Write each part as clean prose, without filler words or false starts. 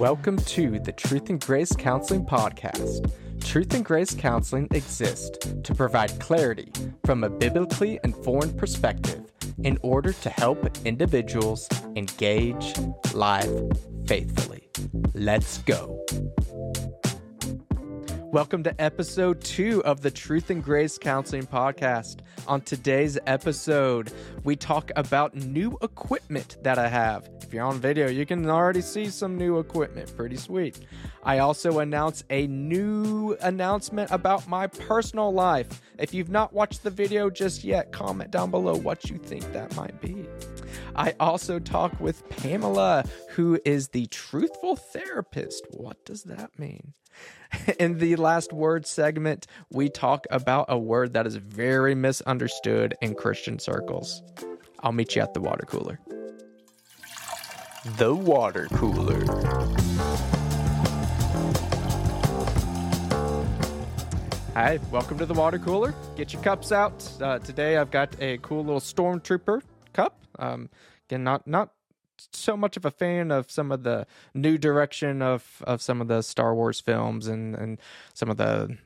Welcome to the Truth and Grace Counseling Podcast. Truth and Grace Counseling exists to provide clarity from a biblically informed perspective in order to help individuals engage life faithfully. Let's go. Welcome to episode 2 of the Truth and Grace Counseling Podcast. On today's episode, we talk about new equipment that I have. If you're on video, you can already see some new equipment. Pretty sweet. I also announce a new announcement about my personal life. If you've not watched the video just yet, comment down below what you think that might be. I also talk with Pamela, who is the Truthful Therapist. What does that mean? In the last word segment, we talk about a word that is very misunderstood in Christian circles. I'll meet you at the water cooler. The water cooler. Hi, welcome to the water cooler. Get your cups out. Today I've got a cool little Stormtrooper cup. Again, not so much of a fan of some of the new direction of some of the Star Wars films and some of the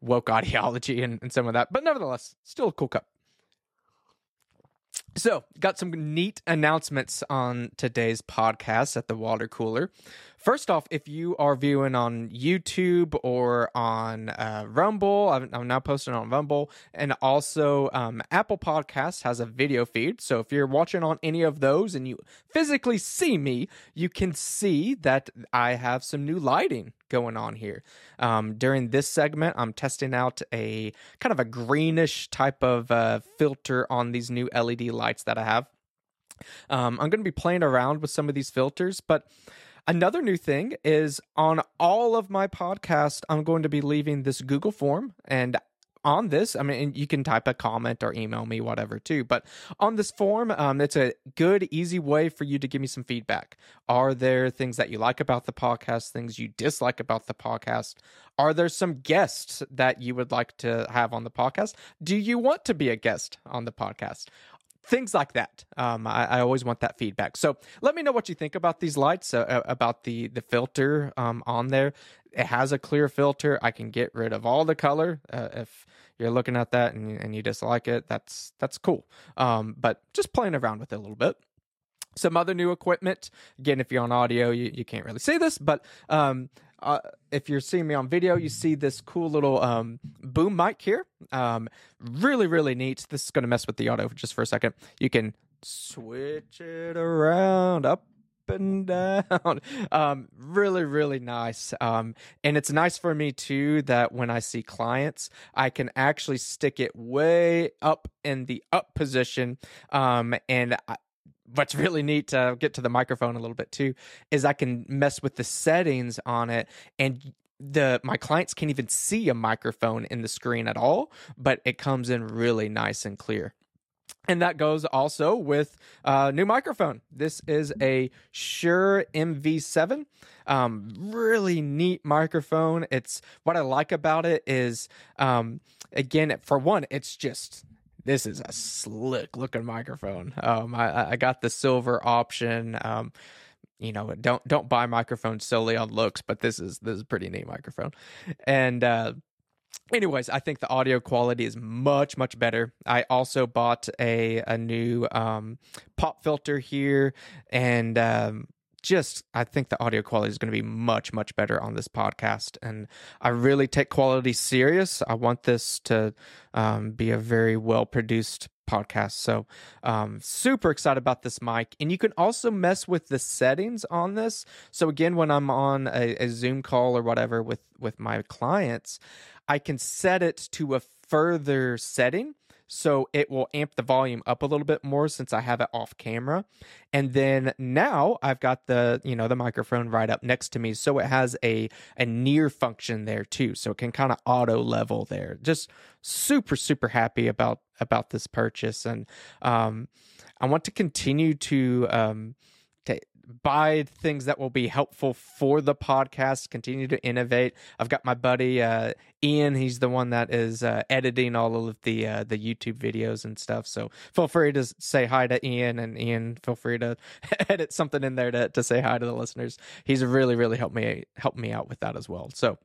woke ideology and some of that. But nevertheless, still a cool cup. So, got some neat announcements on today's podcast at the water cooler. First off, if you are viewing on YouTube or on Rumble, I'm now posting on Rumble, and also Apple Podcasts has a video feed. So if you're watching on any of those and you physically see me, you can see that I have some new lighting going on here. During this segment, I'm testing out a kind of a greenish type of filter on these new LED lights that I have. I'm going to be playing around with some of these filters, but another new thing is on all of my podcasts, I'm going to be leaving this Google form, and on this, I mean, you can type a comment or email me, whatever, too. But on this form, it's a good, easy way for you to give me some feedback. Are there things that you like about the podcast, things you dislike about the podcast? Are there some guests that you would like to have on the podcast? Do you want to be a guest on the podcast? Things like that. I always want that feedback. So let me know what you think about these lights, about the filter on there. It has a clear filter. I can get rid of all the color. If you're looking at that and you dislike it, that's cool. But just playing around with it a little bit. Some other new equipment. Again, if you're on audio, you can't really see this, but if you're seeing me on video, you see this cool little boom mic here. Really, really neat. This is going to mess with the audio just for a second. You can switch it around, up and down. Really, really nice. And it's nice for me, too, that when I see clients, I can actually stick it way up in the up position. What's really neat, to get to the microphone a little bit too, is I can mess with the settings on it, and my clients can't even see a microphone in the screen at all, but it comes in really nice and clear. And that goes also with new microphone. This is a Shure MV7. Really neat microphone. It's what I like about it is, again, for one, it's just... This is a slick-looking microphone. I got the silver option. Don't buy microphones solely on looks, but this is a pretty neat microphone. And anyways, I think the audio quality is much, much better. I also bought a new pop filter here, and I think the audio quality is going to be much, much better on this podcast. And I really take quality serious. I want this to be a very well-produced podcast. So super excited about this mic. And you can also mess with the settings on this. So again, when I'm on a Zoom call or whatever with my clients, I can set it to a further setting. So it will amp the volume up a little bit more since I have it off camera. And then now I've got the microphone right up next to me. So it has a near function there too. So it can kind of auto level there. Just super, super happy about this purchase. And I want to continue to buy things that will be helpful for the podcast, continue to innovate. I've got my buddy Ian. He's the one that is editing all of the YouTube videos and stuff. So feel free to say hi to Ian, and Ian, feel free to edit something in there to say hi to the listeners. He's really, really helped me out with that as well. So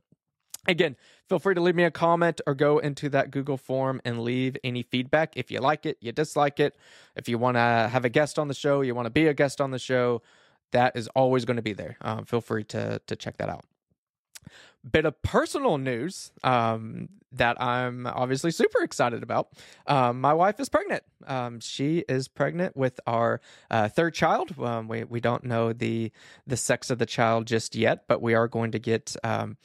again, feel free to leave me a comment or go into that Google form and leave any feedback. If you like it, you dislike it. If you want to have a guest on the show, you want to be a guest on the show, that is always going to be there. Feel free to check that out. Bit of personal news that I'm obviously super excited about. My wife is pregnant. She is pregnant with our third child. We don't know the sex of the child just yet, but we are going to get kind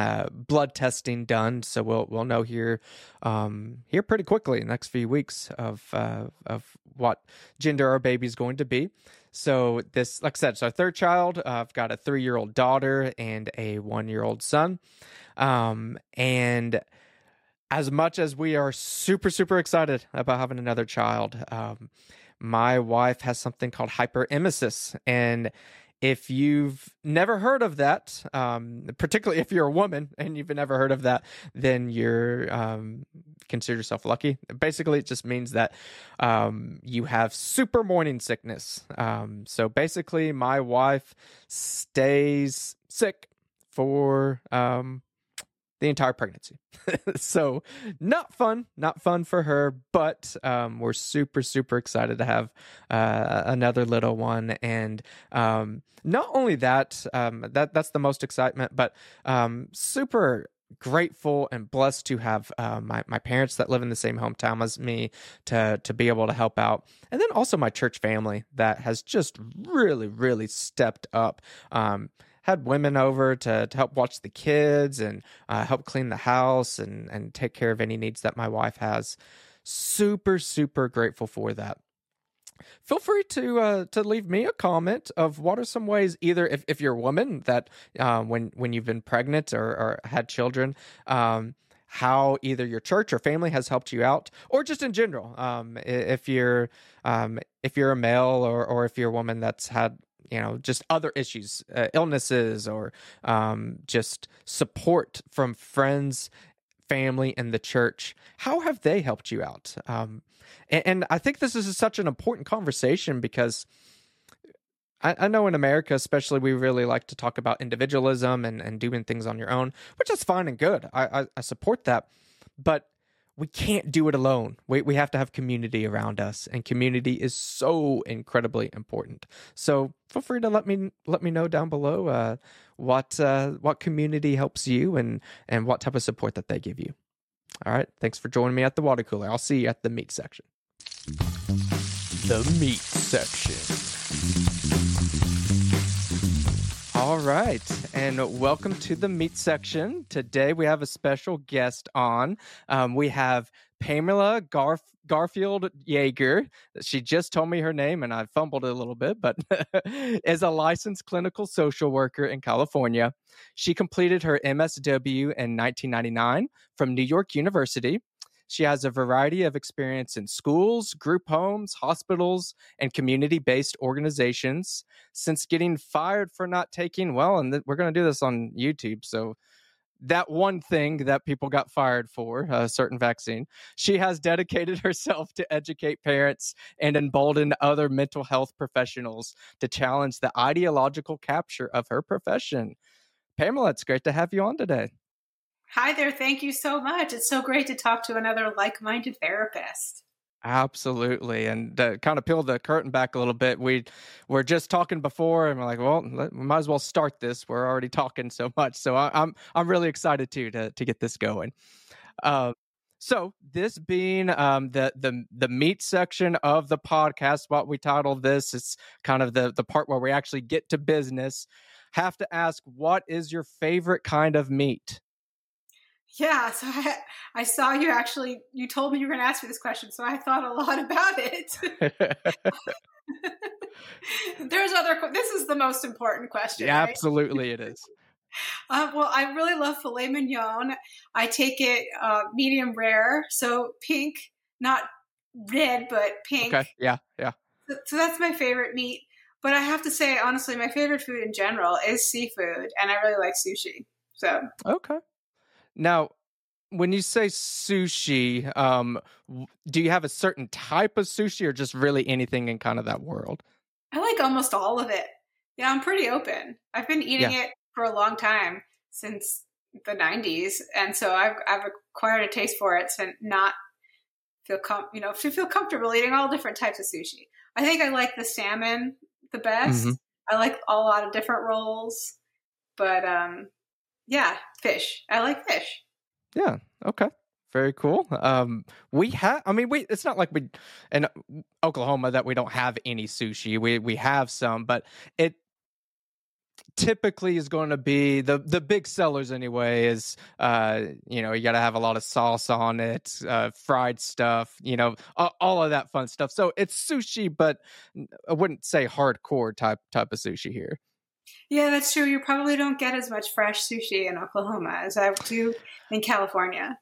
of blood testing done, so we'll know here pretty quickly in the next few weeks of what gender our baby's going to be. So this, like I said, it's our third child. I've got a 3-year-old daughter and a 1-year-old son. And as much as we are super, super excited about having another child, my wife has something called hyperemesis. And if you've never heard of that, particularly if you're a woman and you've never heard of that, then you're consider yourself lucky. Basically, it just means that you have super morning sickness. So basically, my wife stays sick for the entire pregnancy. So not fun for her, but we're super, super excited to have another little one. And not only that, that's the most excitement, but super grateful and blessed to have my parents that live in the same hometown as me to be able to help out. And then also my church family that has just really, really stepped up. Had women over to help watch the kids and help clean the house and take care of any needs that my wife has. Super, super grateful for that. Feel free to leave me a comment of what are some ways, either if you're a woman that when you've been pregnant or had children, how either your church or family has helped you out, or just in general, if you're a male or if you're a woman that's had, you know, just other issues, illnesses, or just support from friends, family, and the church. How have they helped you out? And I think this is such an important conversation because I know in America, especially, we really like to talk about individualism and doing things on your own, which is fine and good. I support that. But we can't do it alone. We have to have community around us, and community is so incredibly important. So feel free to let me know down below what community helps you and what type of support that they give you. All right, thanks for joining me at the water cooler. I'll see you at the meat section. The meat section. All right, and welcome to the meat section. Today we have a special guest on. We have Pamela Garfield Yeager. She just told me her name and I fumbled it a little bit, but is a licensed clinical social worker in California. She completed her MSW in 1999 from New York University. She has a variety of experience in schools, group homes, hospitals, and community-based organizations. Since getting fired for not taking, we're going to do this on YouTube, so that one thing that people got fired for, a certain vaccine, she has dedicated herself to educate parents and embolden other mental health professionals to challenge the ideological capture of her profession. Pamela, it's great to have you on today. Hi there. Thank you so much. It's so great to talk to another like-minded therapist. Absolutely. And to kind of peel the curtain back a little bit, we were just talking before and we're like, we might as well start this. We're already talking so much. So I'm really excited to get this going. So this being the meat section of the podcast, what we titled this, it's kind of the part where we actually get to business. Have to ask, what is your favorite kind of meat? Yeah, so I saw you actually, you told me you were going to ask me this question, so I thought a lot about it. This is the most important question. Yeah, right? Absolutely it is. Well, I really love filet mignon. I take it medium rare, so pink, not red, but pink. Okay, yeah. So that's my favorite meat. But I have to say, honestly, my favorite food in general is seafood, and I really like sushi. So okay. Now, when you say sushi, do you have a certain type of sushi or just really anything in kind of that world? I like almost all of it. Yeah, I'm pretty open. I've been eating it for a long time, since the 90s. And so I've acquired a taste for it to not feel feel comfortable eating all different types of sushi. I think I like the salmon the best. Mm-hmm. I like a lot of different rolls, but fish. I like fish. Yeah. Okay. Very cool. It's not like we in Oklahoma that we don't have any sushi. We have some, but it typically is going to be the big sellers anyway is, you got to have a lot of sauce on it, fried stuff, all of that fun stuff. So it's sushi, but I wouldn't say hardcore type of sushi here. Yeah, that's true. You probably don't get as much fresh sushi in Oklahoma as I do in California.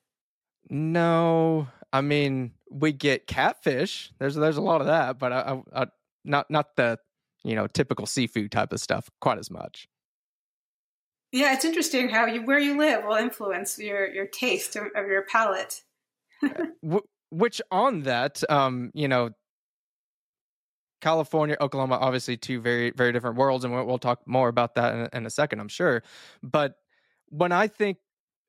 No, I mean, we get catfish. There's a lot of that, but I not the typical seafood type of stuff quite as much. Yeah, it's interesting how where you live will influence your taste of your palate. Which on that, California, Oklahoma, obviously two very, very different worlds. And we'll talk more about that in a second, I'm sure. But when I think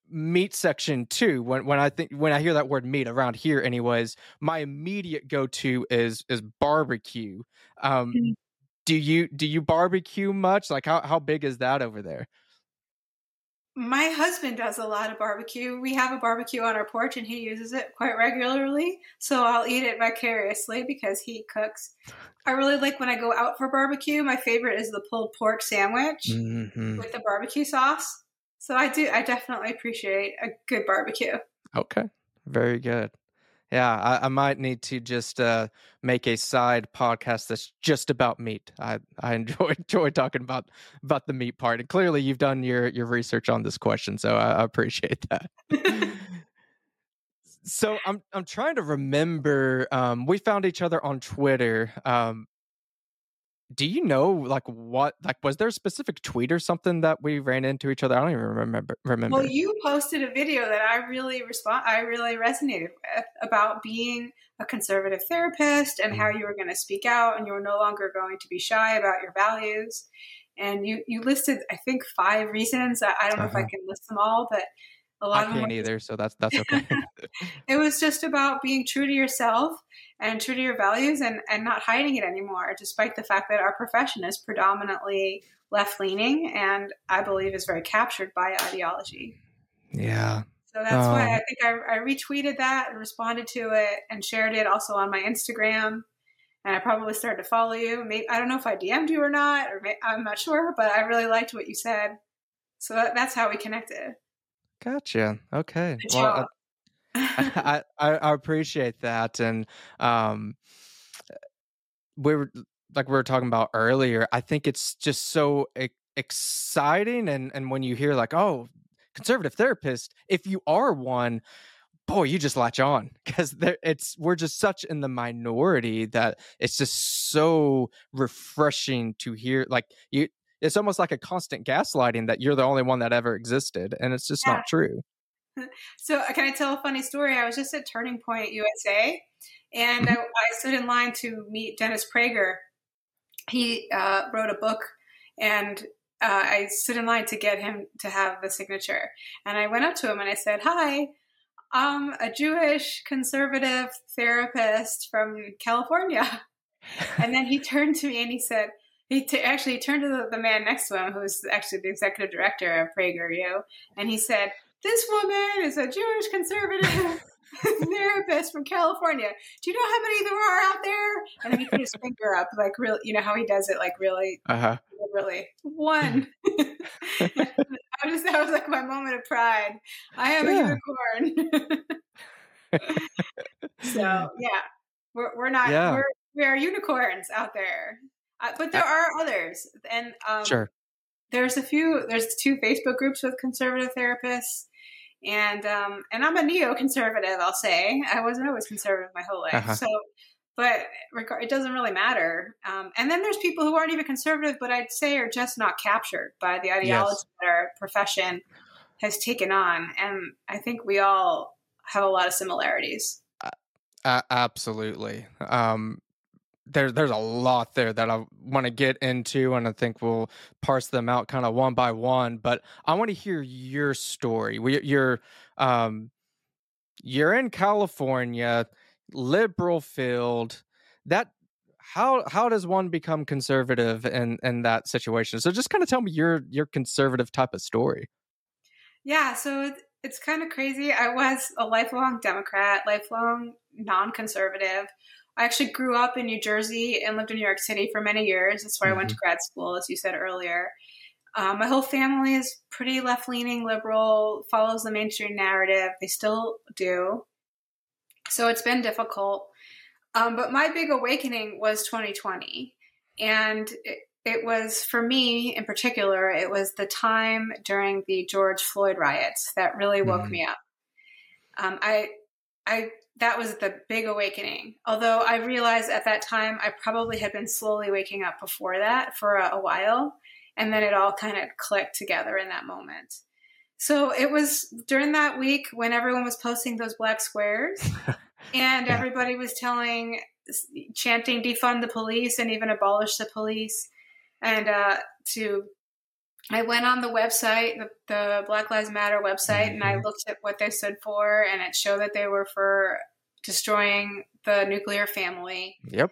meat section too, when I hear that word meat around here anyways, my immediate go-to is barbecue. Mm-hmm. Do you barbecue much? Like how big is that over there? My husband does a lot of barbecue. We have a barbecue on our porch and he uses it quite regularly. So I'll eat it vicariously because he cooks. I really like when I go out for barbecue. My favorite is the pulled pork sandwich mm-hmm. with the barbecue sauce. So I definitely appreciate a good barbecue. Okay. Very good. Yeah, I might need to just make a side podcast that's just about meat. I enjoy talking about the meat part. And clearly you've done your research on this question, so I appreciate that. So I'm trying to remember, we found each other on Twitter. Do you know, was there a specific tweet or something that we ran into each other? I don't even remember. Well, you posted a video that I really resonated with about being a conservative therapist and how you were going to speak out and you were no longer going to be shy about your values. And you listed, I think, 5 reasons. I don't know if I can list them all, but a lot of them. I can't either, so that's okay. It was just about being true to yourself and true to your values and not hiding it anymore, despite the fact that our profession is predominantly left-leaning and I believe is very captured by ideology. Yeah. So that's why I think I retweeted that and responded to it and shared it also on my Instagram. And I probably started to follow you. Maybe, I don't know if I DM'd you or not, I'm not sure, but I really liked what you said. So that's how we connected. Gotcha. Okay. Well, I appreciate that. And we were talking about earlier, I think it's just so exciting. And when you hear conservative therapist, if you are one, boy, you just latch on because we're just such in the minority that it's just so refreshing to hear. It's almost like a constant gaslighting that you're the only one that ever existed. And it's just not true. So can I tell a funny story? I was just at Turning Point USA and I stood in line to meet Dennis Prager. He wrote a book and I stood in line to get him to have the signature. And I went up to him and I said, "Hi, I'm a Jewish conservative therapist from California." And then he turned to me and he said, he turned to the man next to him, who's actually the executive director of PragerU, and he said, "This woman is a Jewish conservative therapist from California. Do you know how many there are out there?" And then he put his finger up, like really, you know how he does it, like really, really one. That was like my moment of pride. I am a unicorn. So we're not. Yeah. We are unicorns out there. But there are others, and sure. There's 2 Facebook groups with conservative therapists, and I'm a neoconservative, I'll say. I wasn't always conservative my whole life. So But it doesn't really matter. And then there's people who aren't even conservative, but I'd say are just not captured by the ideology yes. that our profession has taken on. And I think we all have a lot of similarities. Absolutely. There's a lot there that I want to get into, and I think we'll parse them out kind of one by one. But I want to hear your story. You're in California, liberal field. That how does one become conservative in that situation? So just kind of tell me your conservative type of story. Yeah, so it's kind of crazy. I was a lifelong Democrat, lifelong non-conservative. I actually grew up in New Jersey and lived in New York City for many years. That's where I went to grad school, as you said earlier. My whole family is pretty left-leaning, liberal, follows the mainstream narrative. They still do. So it's been difficult. But my big awakening was 2020. And it was, for me in particular, it was the time during the George Floyd riots that really woke me up. That was the big awakening. Although I realized at that time, I probably had been slowly waking up before that for a while. And then it all kind of clicked together in that moment. So it was during that week when everyone was posting those black squares and everybody was chanting, defund the police and even abolish the police. And I went on the website, the Black Lives Matter website, and I looked at what they stood for, and it showed that they were for destroying the nuclear family. Yep.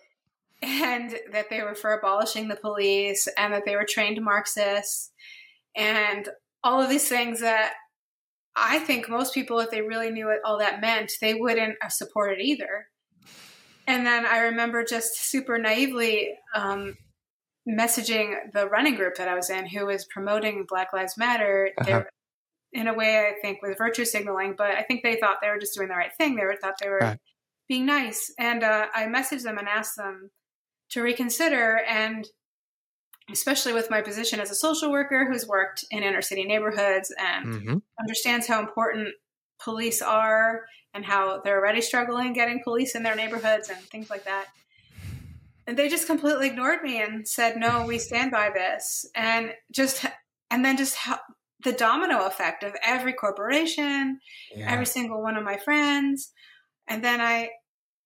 And that they were for abolishing the police, and that they were trained Marxists, and all of these things that I think most people, if they really knew what all that meant, they wouldn't have supported either. And then I remember just super naively messaging the running group that I was in, who was promoting Black Lives Matter, in a way I think with virtue signaling, but I think they thought they were just doing the right thing. They thought they were being nice. And I messaged them and asked them to reconsider. And especially with my position as a social worker who's worked in inner city neighborhoods and understands how important police are and how they're already struggling getting police in their neighborhoods and things like that. And they just completely ignored me and said, no, we stand by this. And then the domino effect of every corporation, every single one of my friends. And then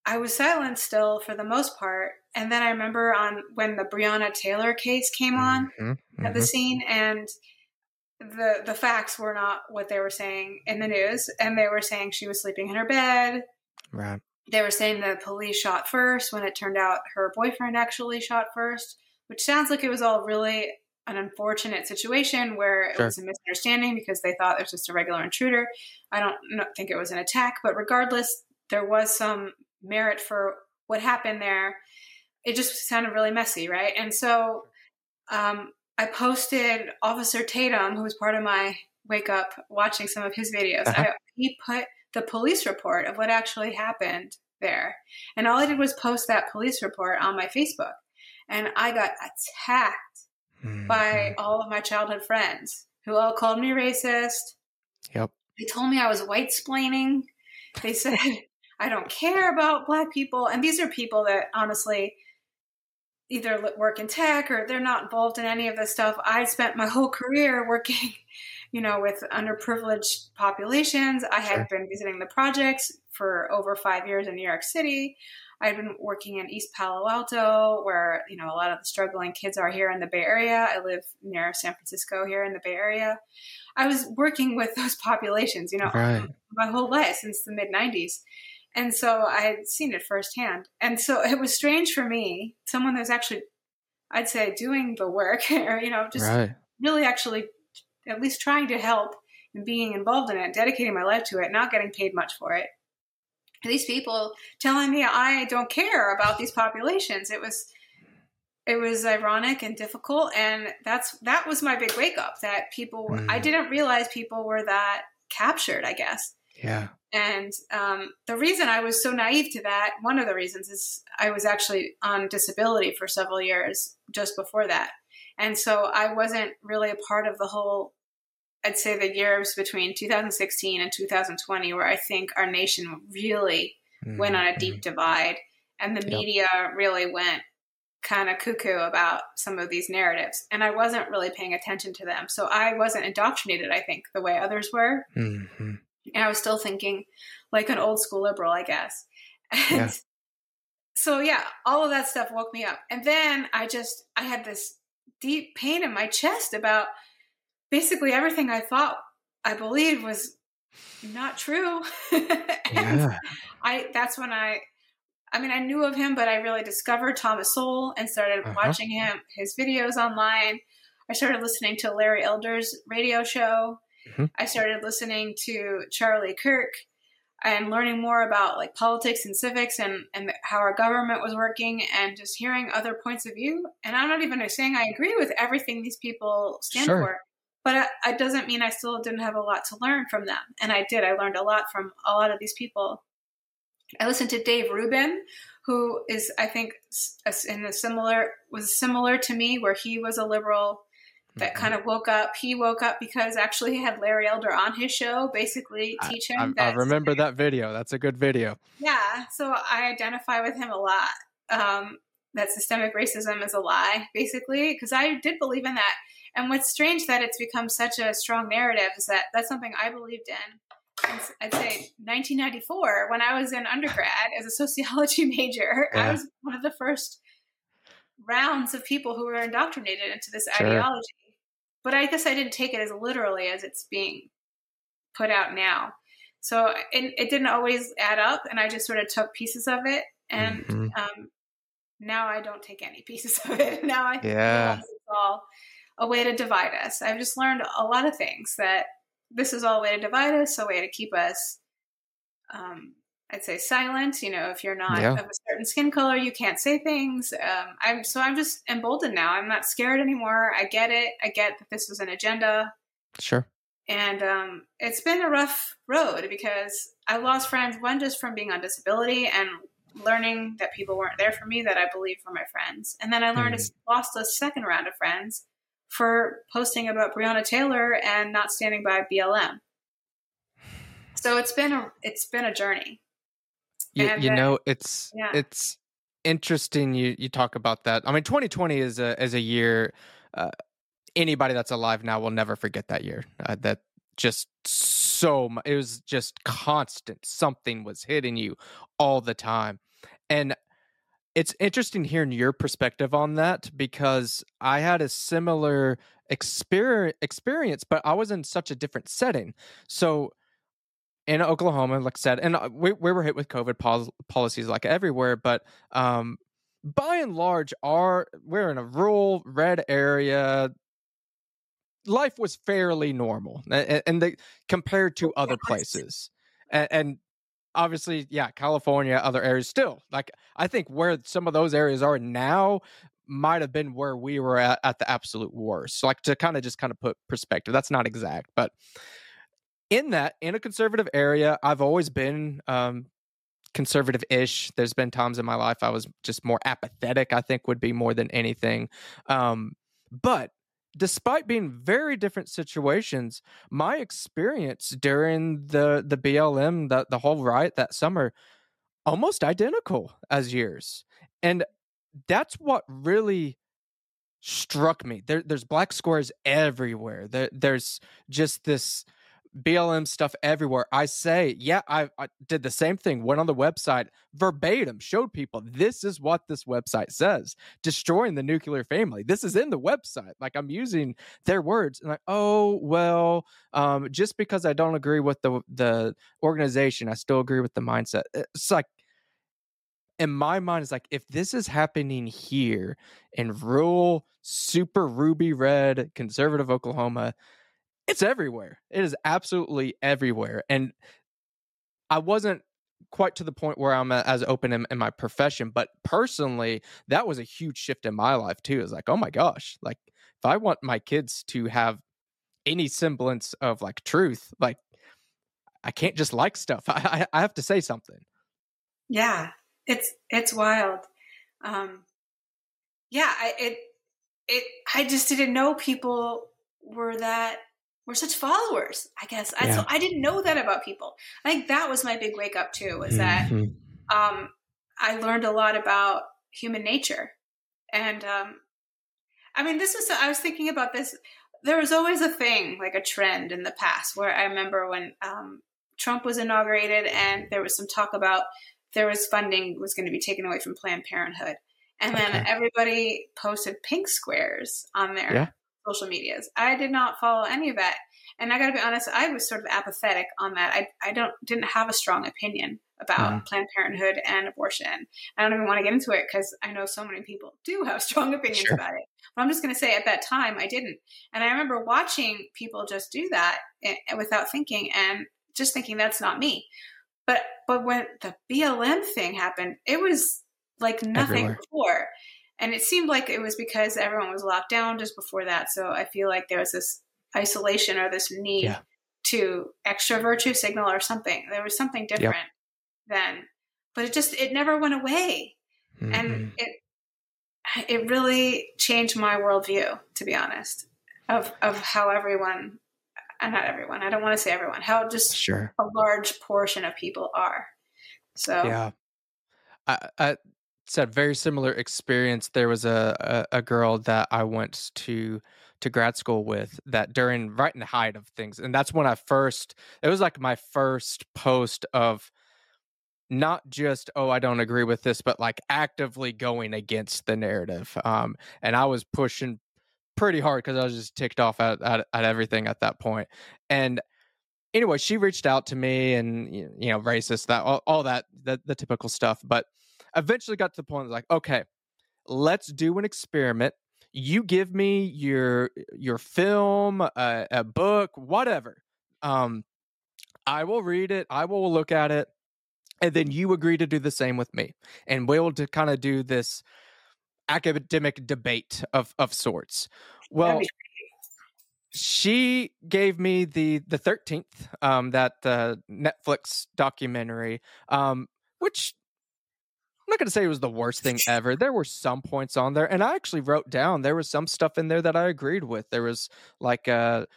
I was silent still for the most part. And then I remember when the Breonna Taylor case came on at the scene, and the facts were not what they were saying in the news. And they were saying she was sleeping in her bed. Right. They were saying the police shot first, when it turned out her boyfriend actually shot first, which sounds like it was all really an unfortunate situation where it was a misunderstanding because they thought it was just a regular intruder. I don't think it was an attack, but regardless, there was some merit for what happened there. It just sounded really messy, right? And so I posted Officer Tatum, who was part of my wake up, watching some of his videos. He put the police report of what actually happened there. And all I did was post that police report on my Facebook. And I got attacked by all of my childhood friends, who all called me racist. Yep. They told me I was white-splaining. They said, I don't care about black people. And these are people that honestly either work in tech or they're not involved in any of this stuff. I spent my whole career working with underprivileged populations. I had been visiting the projects for over 5 years in New York City. I'd been working in East Palo Alto, where, a lot of the struggling kids are here in the Bay Area. I live near San Francisco here in the Bay Area. I was working with those populations, my whole life since the mid-90s. And so I had seen it firsthand. And so it was strange for me, someone that's actually, I'd say, doing the work, or, really actually at least trying to help and being involved in it, dedicating my life to it, not getting paid much for it. These people telling me I don't care about these populations. It was ironic and difficult. And that was my big wake up, that people, I didn't realize people were that captured, I guess. Yeah. And the reason I was so naive to that, one of the reasons, is I was actually on disability for several years just before that. And so I wasn't really a part of the whole, I'd say, the years between 2016 and 2020, where I think our nation really went on a deep divide And the media really went kind of cuckoo about some of these narratives. And I wasn't really paying attention to them. So I wasn't indoctrinated, I think, the way others were. Mm-hmm. And I was still thinking like an old school liberal, I guess. And so, all of that stuff woke me up. And then I had this deep pain in my chest about basically everything I thought I believed was not true. I knew of him, but I really discovered Thomas Sowell and started watching his videos online. I started listening to Larry Elder's radio show. Mm-hmm. I started listening to Charlie Kirk and learning more about like politics and civics and how our government was working and just hearing other points of view. And I'm not even saying I agree with everything these people stand for, but it doesn't mean I still didn't have a lot to learn from them. And I did. I learned a lot from a lot of these people. I listened to Dave Rubin, who is, I think, was similar to me, where he was a liberal that kind of woke up. He woke up because actually he had Larry Elder on his show, basically teach him. I remember that video. That's a good video. Yeah. So I identify with him a lot. That systemic racism is a lie, basically, because I did believe in that. And what's strange that it's become such a strong narrative is that that's something I believed in. Since, I'd say 1994, when I was in undergrad as a sociology major, I was one of the first rounds of people who were indoctrinated into this ideology. But I guess I didn't take it as literally as it's being put out now. So it didn't always add up, and I just sort of took pieces of it. And now I don't take any pieces of it. Now I think it's all a way to divide us. I've just learned a lot of things that this is all a way to divide us, a way to keep us, I'd say, silent. You know, if you're not of a certain skin color, you can't say things. I'm just emboldened now. I'm not scared anymore. I get it. I get that this was an agenda. Sure. And it's been a rough road because I lost friends, one just from being on disability and learning that people weren't there for me that I believed were my friends. And then I learned lost a second round of friends for posting about Breonna Taylor and not standing by BLM. So it's been a journey. It's interesting. You talk about that. I mean, 2020 is a year. Anybody that's alive now will never forget that year. That just so much. It was just constant. Something was hitting you all the time. And it's interesting hearing your perspective on that, because I had a similar experience, but I was in such a different setting. So in Oklahoma, like I said, and we were hit with COVID policies like everywhere, but by and large, we're in a rural red area. Life was fairly normal and compared to other places. And obviously, California, other areas still. Like, I think where some of those areas are now might have been where we were at the absolute worst. Like, to kind of put perspective, that's not exact. But in a conservative area, I've always been conservative-ish. There's been times in my life I was just more apathetic, I think would be more than anything. But despite being very different situations, my experience during the BLM, the whole riot that summer, almost identical as yours. And that's what really struck me. There's black squares everywhere. There's just this BLM stuff everywhere. I say, I did the same thing, went on the website, verbatim, showed people, this is what this website says, destroying the nuclear family. This is in the website. Like, I'm using their words. And like, just because I don't agree with the organization, I still agree with the mindset. It's like, in my mind, it's like, if this is happening here in rural, super ruby red, conservative Oklahoma, it's everywhere. It is absolutely everywhere. And I wasn't quite to the point where I'm as open in my profession, but personally, that was a huge shift in my life too. It's like, oh my gosh, like, if I want my kids to have any semblance of like truth, like, I can't just like stuff. I have to say something. Yeah, it's wild. I just didn't know people were such followers, I guess. Yeah. So I didn't know that about people. I think that was my big wake up too, was that I learned a lot about human nature. And I mean, this was, I was thinking about this. There was always a thing, like a trend in the past, where I remember when Trump was inaugurated and there was some talk about there was funding was going to be taken away from Planned Parenthood. And then everybody posted pink squares on their social medias. I did not follow any of that. And I got to be honest, I was sort of apathetic on that. I didn't have a strong opinion about Planned Parenthood and abortion. I don't even want to get into it because I know so many people do have strong opinions about it. But I'm just going to say at that time, I didn't. And I remember watching people just do that without thinking and just thinking that's not me. But when the BLM thing happened, it was like nothing before. And it seemed like it was because everyone was locked down just before that. So I feel like there was this isolation or this need to extra virtue signal or something. There was something different then, but it never went away. Mm-hmm. And it really changed my worldview, to be honest, of how everyone, and not everyone, I don't want to say everyone, how just a large portion of people are. So, I said very similar experience. There was a girl that I went to grad school with that during right in the height of things. And that's when it was like my first post of not just, oh, I don't agree with this, but like actively going against the narrative. And I was pushing pretty hard because I was just ticked off at everything at that point. And anyway, she reached out to me and, you know, racist, that all that, the typical stuff. But eventually got to the point like, okay, let's do an experiment. You give me your film, a book, whatever. I will read it. I will look at it. And then you agree to do the same with me. And we'll kind of do this academic debate of sorts. Well, she gave me the 13th, that Netflix documentary, which I'm not going to say it was the worst thing ever. There were some points on there, and I actually wrote down there was some stuff in there that I agreed with. There was like the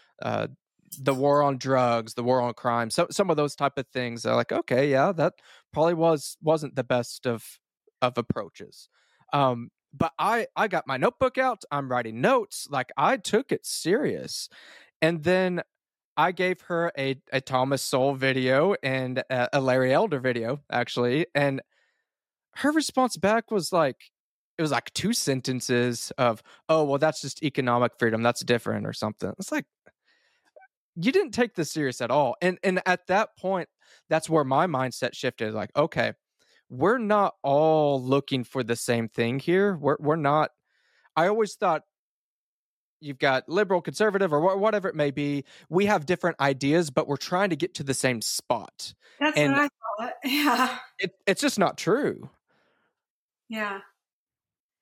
war on drugs, the war on crime, so some of those type of things. Are like, okay, yeah, that probably wasn't the best of approaches. But I got my notebook out. I'm writing notes. Like I took it serious, and then I gave her a Thomas Sowell video and a Larry Elder video actually, and her response back was like, it was like two sentences of, oh, well, that's just economic freedom. That's different or something. It's like, you didn't take this serious at all. And at that point, that's where my mindset shifted. Like, okay, we're not all looking for the same thing here. We're not, I always thought you've got liberal, conservative, or whatever it may be. We have different ideas, but we're trying to get to the same spot. That's what I thought. Yeah. It's just not true. Yeah.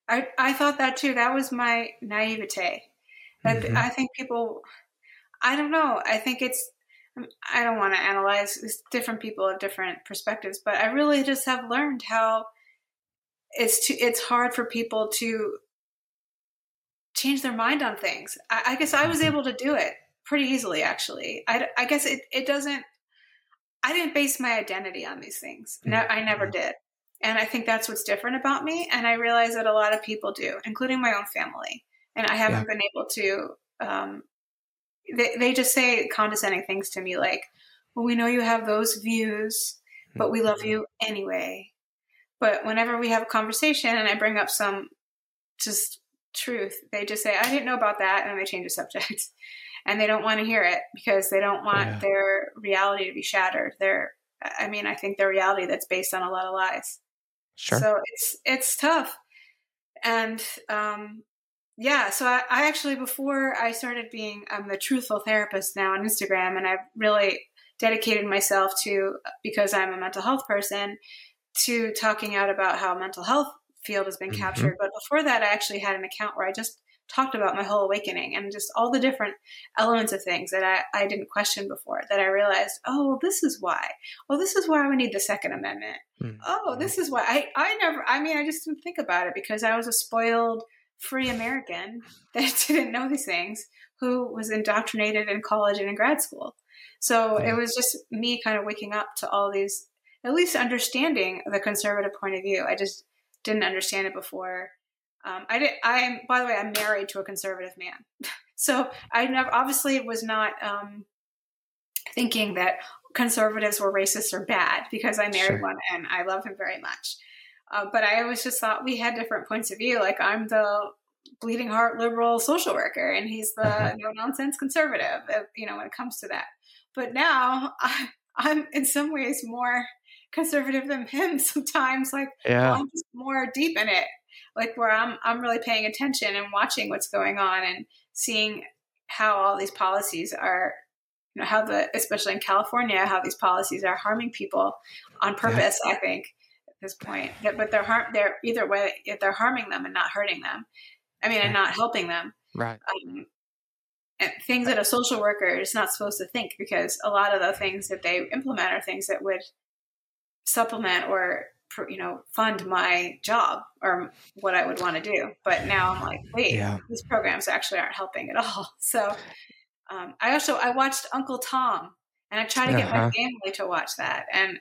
I thought that too. That was my naivete. I think people, I don't know. I think I don't want to analyze, it's different people have different perspectives, but I really just have learned how it's hard for people to change their mind on things. I guess I was able to do it pretty easily, actually. I guess it doesn't, I didn't base my identity on these things. No, I never did. And I think that's what's different about me. And I realize that a lot of people do, including my own family. And I haven't been able to, they just say condescending things to me like, well, we know you have those views, but we love you anyway. But whenever we have a conversation and I bring up some just truth, they just say, I didn't know about that. And they change the subject. And they don't want to hear it because they don't want their reality to be shattered. I think their reality that's based on a lot of lies. Sure. So it's tough. And, so I actually, before I started being the Truthful Therapist now on Instagram, and I've really dedicated myself to, because I'm a mental health person, to talking out about how mental health field has been captured. But before that, I actually had an account where I just talked about my whole awakening and just all the different elements of things that I didn't question before that I realized, oh, well, this is why. Well, this is why we need the Second Amendment. Mm-hmm. Oh, this is why I just didn't think about it because I was a spoiled free American that didn't know these things, who was indoctrinated in college and in grad school. So it was just me kind of waking up to all these. at least understanding the conservative point of view. I just didn't understand it before. By the way, I'm married to a conservative man. So I never, obviously was not thinking that conservatives were racist or bad, because I married one and I love him very much. But I always just thought we had different points of view. Like, I'm the bleeding heart liberal social worker and he's the no-nonsense conservative, you know, when it comes to that. But now I'm in some ways more conservative than him sometimes. Like, I'm just more deep in it, like where I'm really paying attention and watching what's going on and seeing how all these policies are, you know, how especially in California, how these policies are harming people on purpose, I think, at this point. But they're either way, if they're harming them and not hurting them, and not helping them. Right. And things that a social worker is not supposed to think, because a lot of the things that they implement are things that would supplement or, you know, fund my job or what I would want to do. But now I'm like, wait, these programs actually aren't helping at all. So I watched Uncle Tom, and I tried to get my family to watch that. And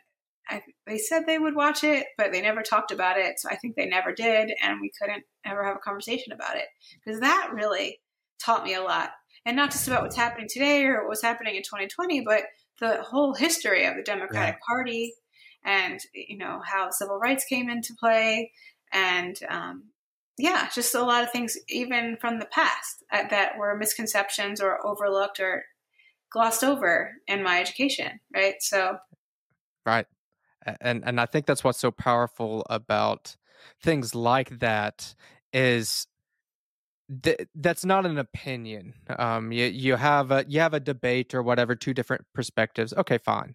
they said they would watch it, but they never talked about it. So I think they never did. And we couldn't ever have a conversation about it, because that really taught me a lot. And not just about what's happening today or what was happening in 2020, but the whole history of the Democratic Party, and, you know, how civil rights came into play, and just a lot of things, even from the past, that were misconceptions or overlooked or glossed over in my education. Right. So. Right. And I think that's what's so powerful about things like that is that's not an opinion. You have a debate or whatever, two different perspectives. Okay, fine.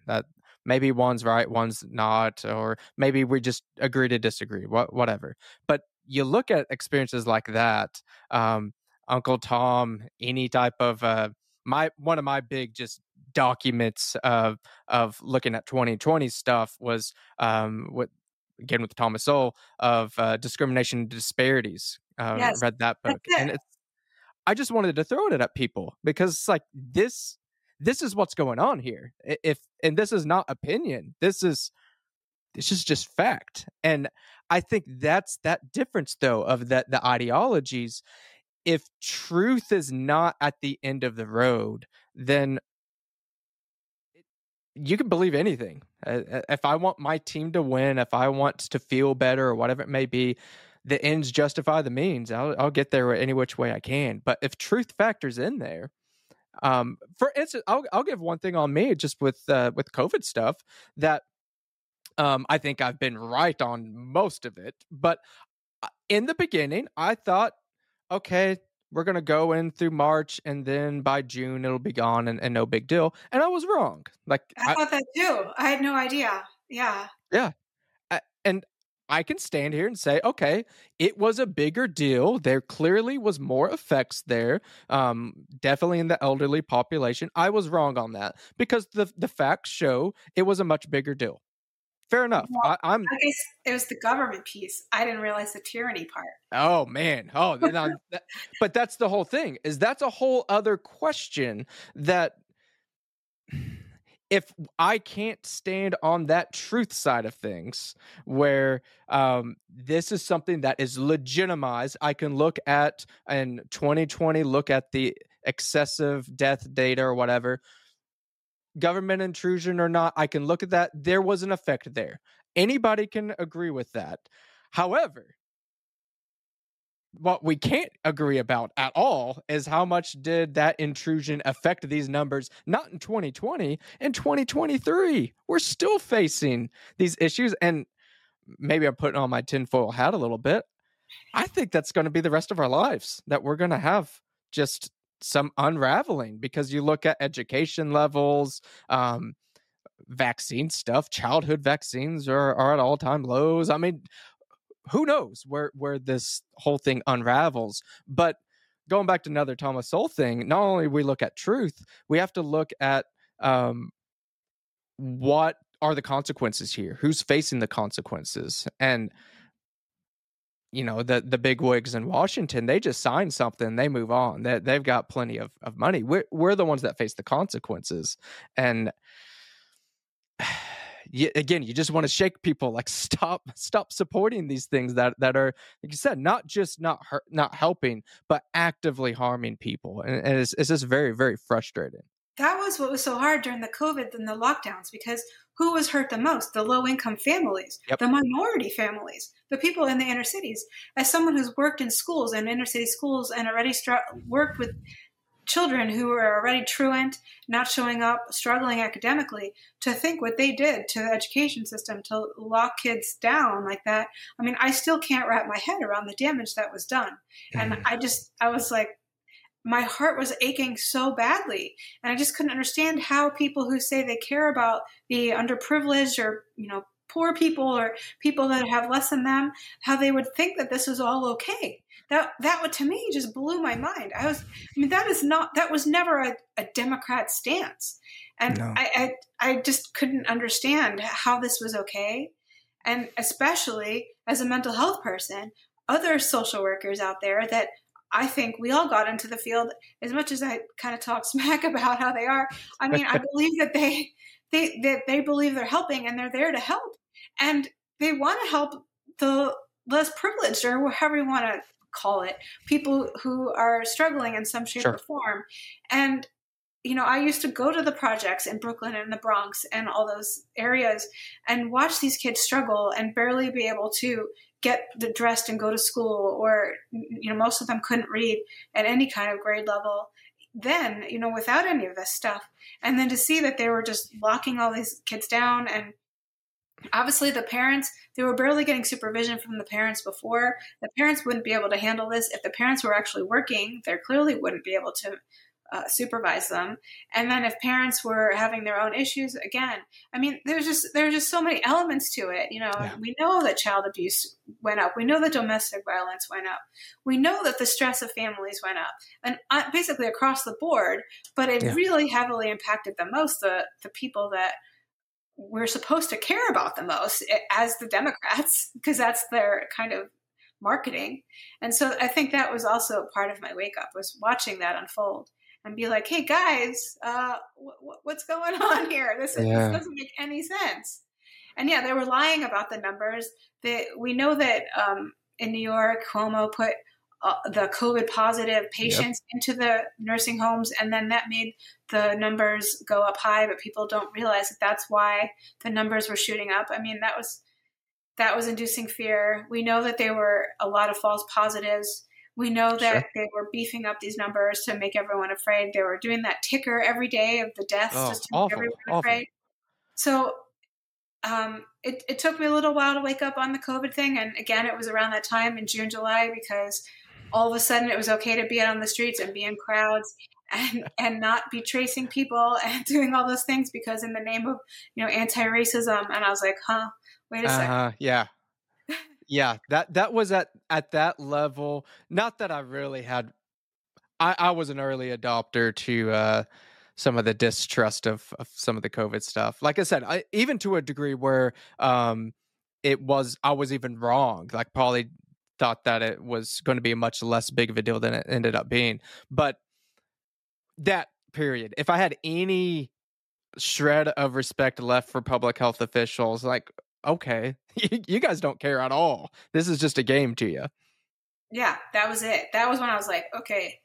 Maybe one's right, one's not, or maybe we just agree to disagree. Whatever. But you look at experiences like that, Uncle Tom, any type of one of my big just documents of looking at 2020 stuff was with Thomas Sowell of discrimination and disparities. Read that book, and I just wanted to throw it at people, because it's like, this is what's going on here. And this is not opinion. This is just fact. And I think that's that difference, though, of the ideologies. If truth is not at the end of the road, then you can believe anything. If I want my team to win, if I want to feel better or whatever it may be, the ends justify the means. I'll get there any which way I can. But if truth factors in there, for instance, I'll give one thing on me just with COVID stuff that I think I've been right on most of it. But in the beginning, I thought, okay, we're going to go in through March, and then by June it'll be gone and no big deal. And I was wrong. Like, I thought that too. I had no idea. Yeah. Yeah. And I can stand here and say, okay, it was a bigger deal. There clearly was more effects there, definitely in the elderly population. I was wrong on that, because the facts show it was a much bigger deal. Fair enough. Well, I guess it was the government piece. I didn't realize the tyranny part. Oh, man. Oh, but that's the whole thing, is that's a whole other question, that if I can't stand on that truth side of things, where this is something that is legitimized, I can look at in 2020, look at the excessive death data or whatever, government intrusion or not, I can look at that. There was an effect there. Anybody can agree with that. However, what we can't agree about at all is how much did that intrusion affect these numbers, not in 2020, in 2023. We're still facing these issues. And maybe I'm putting on my tinfoil hat a little bit. I think that's going to be the rest of our lives, that we're going to have just some unraveling, because you look at education levels, vaccine stuff, childhood vaccines are at all-time lows. I mean, who knows where this whole thing unravels. But going back to another Thomas Sowell thing, not only we look at truth, we have to look at what are the consequences here? Who's facing the consequences? And you know, the big wigs in Washington, they just sign something, they move on. They've got plenty of money. We're the ones that face the consequences. And you just want to shake people, like, stop supporting these things that are, like you said, not just not helping, but actively harming people. And it's just very, very frustrating. That was what was so hard during the COVID and the lockdowns, because who was hurt the most? The low-income families, yep. The minority families, the people in the inner cities. As someone who's worked in schools and inner city schools and already worked with children who are already truant, not showing up, struggling academically, to think what they did to the education system, to lock kids down like that. I mean, I still can't wrap my head around the damage that was done. And I was like, my heart was aching so badly, and I just couldn't understand how people who say they care about the underprivileged or, poor people or people that have less than them, how they would think that this was all okay. That would, to me, just blew my mind. That was never a Democrat stance. And no. I just couldn't understand how this was okay. And especially as a mental health person, other social workers out there that I think we all got into the field, as much as I kind of talk smack about how they are. I mean, I believe that they believe they're helping and they're there to help, and they want to help the less privileged, or however you want to call it, people who are struggling in some shape sure. or form. And, I used to go to the projects in Brooklyn and the Bronx and all those areas and watch these kids struggle and barely be able to get dressed and go to school, or, most of them couldn't read at any kind of grade level then, without any of this stuff. And then to see that they were just locking all these kids down, and obviously the parents, they were barely getting supervision from the parents before. The parents wouldn't be able to handle this. If the parents were actually working, they clearly wouldn't be able to supervise them. And then if parents were having their own issues, again, I mean, there's just so many elements to it. Yeah. We know that child abuse went up. We know that domestic violence went up. We know that the stress of families went up, and basically across the board, but it yeah. really heavily impacted the most, the people that we're supposed to care about the most, as the Democrats, because that's their kind of marketing. And so I think that was also part of my wake up, was watching that unfold and be like, hey guys, what's going on here? This doesn't make any sense. And yeah, they were lying about the numbers. We know that in New York, Cuomo put the COVID positive patients yep. into the nursing homes. And then that made the numbers go up high, but people don't realize that that's why the numbers were shooting up. I mean, that was inducing fear. We know that there were a lot of false positives. We know that sure. they were beefing up these numbers to make everyone afraid. They were doing that ticker every day of the deaths just to make everyone afraid. So it took me a little while to wake up on the COVID thing. And again, it was around that time in June, July, because all of a sudden it was okay to be out on the streets and be in crowds and not be tracing people and doing all those things, because in the name of, anti-racism. And I was like, wait a second. Yeah. Yeah. That was at that level. Not that I really had, I was an early adopter to, some of the distrust of some of the COVID stuff. Like I said, even to a degree where, I was even wrong. Like, probably thought that it was going to be a much less big of a deal than it ended up being. But that period, if I had any shred of respect left for public health officials, like, okay, you guys don't care at all. This is just a game to you. Yeah, that was it. That was when I was like, okay,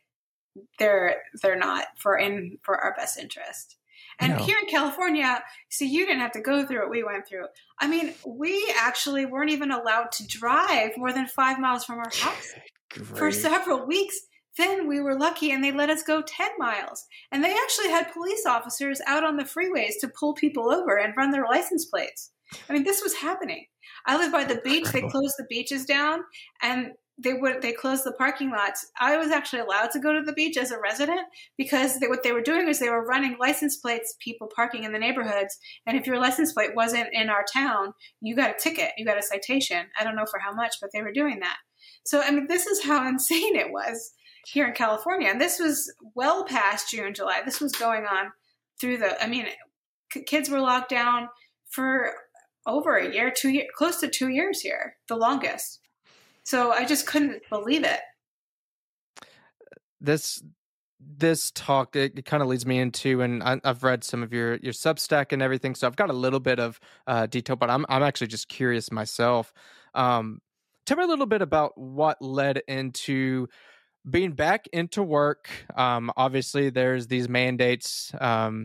they're not for our best interest. And no. Here in California, see, you didn't have to go through what we went through. I mean, we actually weren't even allowed to drive more than 5 miles from our house for several weeks. Then we were lucky and they let us go 10 miles. And they actually had police officers out on the freeways to pull people over and run their license plates. I mean, this was happening. I live by the beach. They closed the beaches down, and they closed the parking lots. I was actually allowed to go to the beach as a resident, because what they were doing is they were running license plates, people parking in the neighborhoods. And if your license plate wasn't in our town, you got a ticket, you got a citation. I don't know for how much, but they were doing that. So, I mean, this is how insane it was here in California. And this was well past June, July. This was going on through kids were locked down for over a year, 2 years, close to 2 years here, the longest. So I just couldn't believe it. This this talk, it kind of leads me into, and I've read some of your Substack and everything, so I've got a little bit of detail, but I'm actually just curious myself. Tell me a little bit about what led into being back into work. Obviously, there's these mandates. I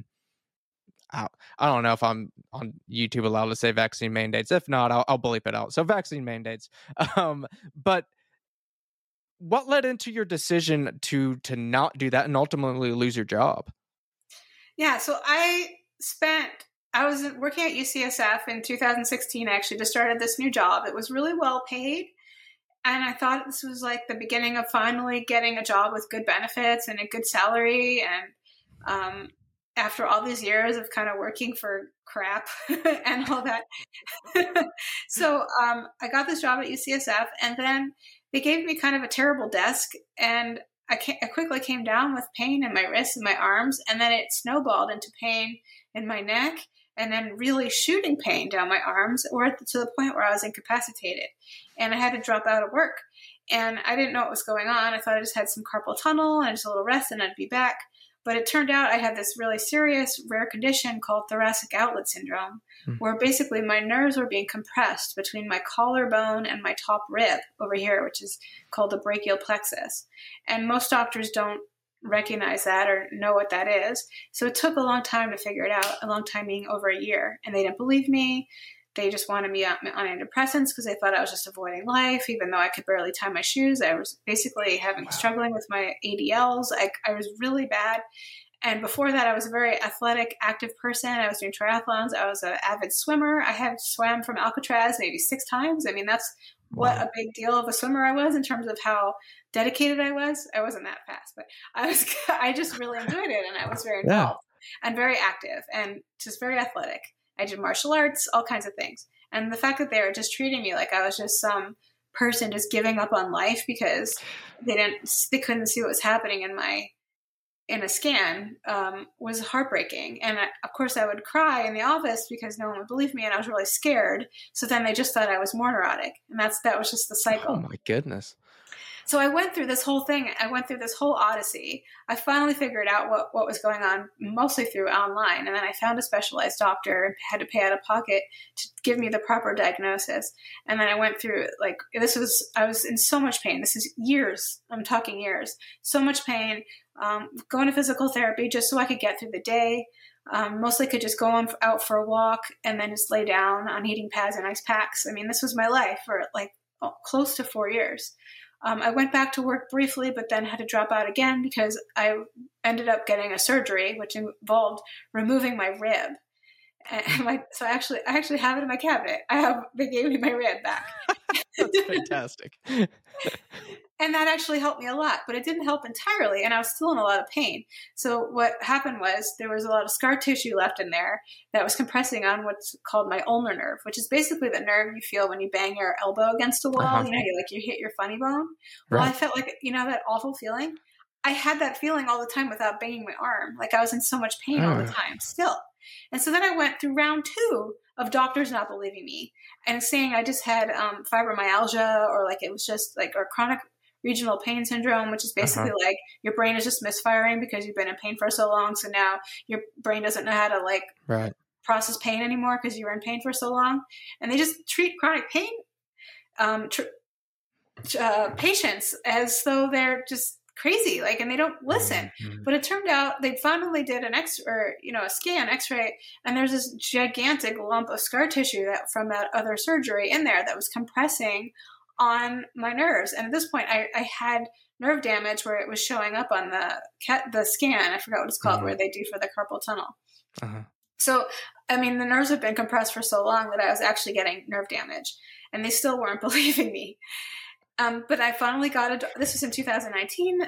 don't know if I'm on YouTube allowed to say vaccine mandates. If not, I'll bleep it out. So vaccine mandates. But what led into your decision to not do that and ultimately lose your job? Yeah, so I was working at UCSF in 2016. I actually just started this new job. It was really well paid. And I thought this was like the beginning of finally getting a job with good benefits and a good salary. And after all these years of kind of working for crap and all that. So I got this job at UCSF, and then they gave me kind of a terrible desk, and I quickly came down with pain in my wrists and my arms, and then it snowballed into pain in my neck, and then really shooting pain down my arms to the point where I was incapacitated, and I had to drop out of work. And I didn't know what was going on. I thought I just had some carpal tunnel and just a little rest and I'd be back. But it turned out I had this really serious, rare condition called thoracic outlet syndrome, where basically my nerves were being compressed between my collarbone and my top rib over here, which is called the brachial plexus. And most doctors don't recognize that or know what that is. So it took a long time to figure it out, a long time being over a year. And they didn't believe me. They just wanted me on antidepressants because they thought I was just avoiding life, even though I could barely tie my shoes. I was basically struggling with my ADLs. I was really bad. And before that, I was a very athletic, active person. I was doing triathlons. I was an avid swimmer. I had swam from Alcatraz maybe 6 times. I mean, that's what a big deal of a swimmer I was in terms of how dedicated I was. I wasn't that fast, but I just really enjoyed it. And I was very involved and very active and just very athletic. I did martial arts, all kinds of things. And the fact that they were just treating me like I was just some person just giving up on life because they couldn't see what was happening in a scan was heartbreaking. And of course I would cry in the office because no one would believe me and I was really scared. So then they just thought I was more neurotic, and that was just the cycle. Oh my goodness. So I went through this whole thing. I went through this whole odyssey. I finally figured out what was going on, mostly through online. And then I found a specialized doctor and had to pay out of pocket to give me the proper diagnosis. And then I went through, I was in so much pain. This is years. I'm talking years. So much pain. Going to physical therapy just so I could get through the day. Mostly could just go out for a walk and then just lay down on heating pads and ice packs. I mean, this was my life for close to 4 years. I went back to work briefly, but then had to drop out again because I ended up getting a surgery, which involved removing my rib. And so I actually have it in my cabinet. They gave me my rib back. That's fantastic. And that actually helped me a lot, but it didn't help entirely. And I was still in a lot of pain. So what happened was there was a lot of scar tissue left in there that was compressing on what's called my ulnar nerve, which is basically the nerve you feel when you bang your elbow against a wall, you hit your funny bone. Right. Well, I felt like, that awful feeling. I had that feeling all the time without banging my arm. Like I was in so much pain all the time still. And so then I went through round 2 of doctors not believing me and saying I just had fibromyalgia or or chronic regional pain syndrome, which is basically your brain is just misfiring because you've been in pain for so long. So now your brain doesn't know how to process pain anymore because you were in pain for so long. And they just treat chronic pain patients as though they're just crazy, and they don't listen. But it turned out they finally did an a scan, X-ray, and there's this gigantic lump of scar tissue from that other surgery in there that was compressing on my nerves. And at this point, I had nerve damage where it was showing up on the scan. I forgot what it's called, where they do for the carpal tunnel. So, I mean, the nerves have been compressed for so long that I was actually getting nerve damage, and they still weren't believing me. But I finally this was in 2019.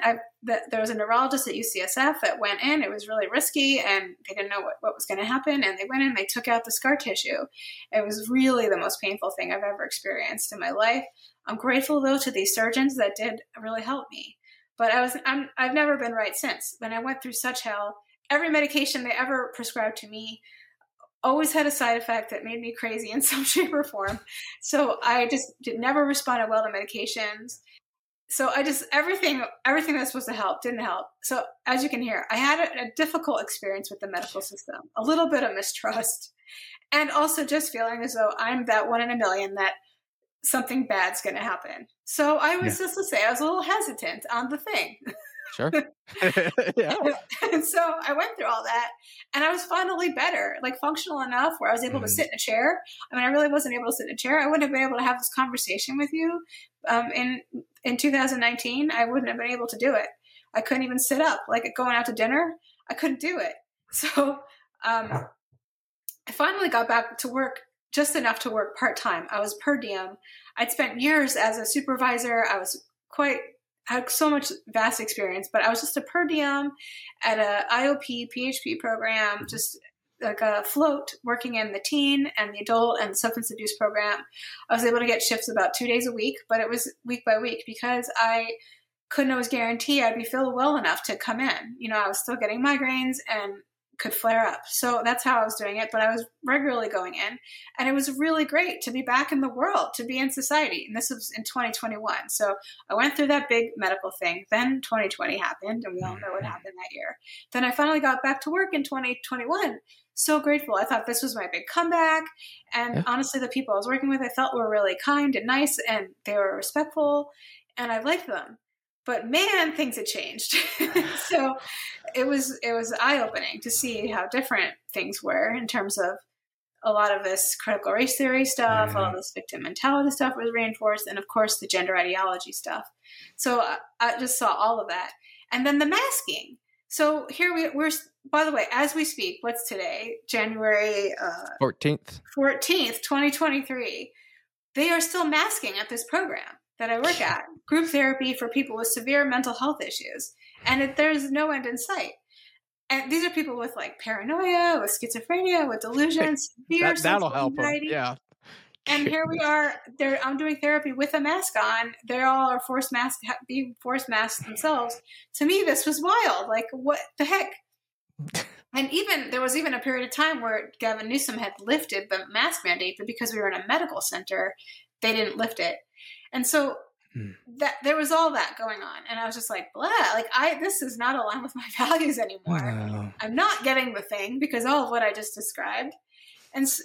There was a neurologist at UCSF that went in. It was really risky, and they didn't know what was going to happen. And they went in, they took out the scar tissue. It was really the most painful thing I've ever experienced in my life. I'm grateful, though, to these surgeons that did really help me. But I've never been right since. When I went through such hell, every medication they ever prescribed to me always had a side effect that made me crazy in some shape or form. So I just never responded well to medications. So I just, everything that's supposed to help didn't help. So as you can hear, I had a difficult experience with the medical system, a little bit of mistrust, and also just feeling as though I'm that one in a million that something bad's going to happen. So I was just to say, I was a little hesitant on the thing. Sure. Yeah. And so I went through all that, and I was finally better, like functional enough where I was able to sit in a chair. I mean, I really wasn't able to sit in a chair. I wouldn't have been able to have this conversation with you. In 2019, I wouldn't have been able to do it. I couldn't even sit up, like going out to dinner. I couldn't do it. So I finally got back to work, just enough to work part-time. I was per diem. I'd spent years as a supervisor. I had so much vast experience, but I was just a per diem at a IOP, PHP program, just like a float, working in the teen and the adult and substance abuse program. I was able to get shifts about 2 days a week, but it was week by week because I couldn't always guarantee I'd be feeling well enough to come in. You know, I was still getting migraines and could flare up. So that's how I was doing it. But I was regularly going in, and it was really great to be back in the world, to be in society. And this was in 2021. So I went through that big medical thing. Then 2020 happened, and we all know what happened that year. Then I finally got back to work in 2021. So grateful. I thought this was my big comeback. And honestly, the people I was working with, I felt were really kind and nice, and they were respectful, and I liked them. But man, things had changed. So it was eye-opening to see how different things were in terms of a lot of this critical race theory stuff, all this victim mentality stuff was reinforced, and of course the gender ideology stuff. So I just saw all of that. And then the masking. So here we're, by the way, as we speak, what's today? January 14th, 2023. They are still masking at this program that I work at, group therapy for people with severe mental health issues. And there's no end in sight. And these are people with like paranoia, with schizophrenia, with delusions, fear, that'll help them. Yeah. And here we are. I'm doing therapy with a mask on. They're all are forced masks themselves. To me, this was wild. Like, what the heck? And there was even a period of time where Gavin Newsom had lifted the mask mandate, but because we were in a medical center, they didn't lift it. And so that there was all that going on. And I was just like, blah, like this is not aligned with my values anymore. Wow. I'm not getting the thing because all of what I just described.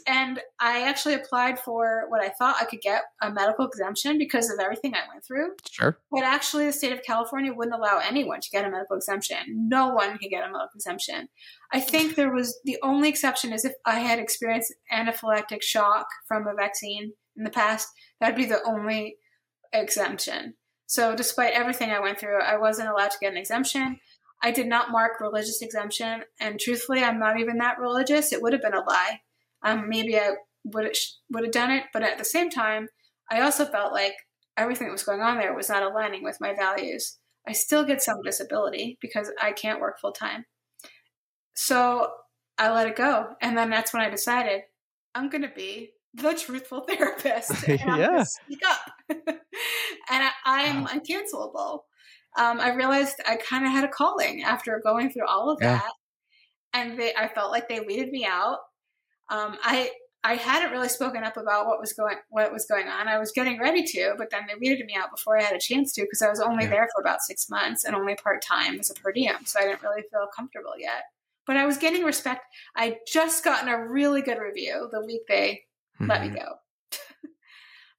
And I actually applied for what I thought I could get, a medical exemption, because of everything I went through. Sure. But actually the state of California wouldn't allow anyone to get a medical exemption. No one could get a medical exemption. I think there was the only exception is if I had experienced anaphylactic shock from a vaccine in the past, that'd be the only exemption. So despite everything I went through, I wasn't allowed to get an exemption. I did not mark religious exemption. And truthfully, I'm not even that religious. It would have been a lie. Maybe I would have done it. But at the same time, I also felt like everything that was going on there was not aligning with my values. I still get some disability because I can't work full time. So I let it go. And then that's when I decided I'm going to be the truthful therapist. And I'm gonna speak up. And I'm uncancelable. I realized I kind of had a calling after going through all of that. And I felt like they weeded me out. I hadn't really spoken up about what was going on. I was getting ready to, but then they weeded me out before I had a chance to, because I was only there for about 6 months and only part-time as a per diem. So I didn't really feel comfortable yet, but I was getting respect. I'd just gotten a really good review the week they let me go.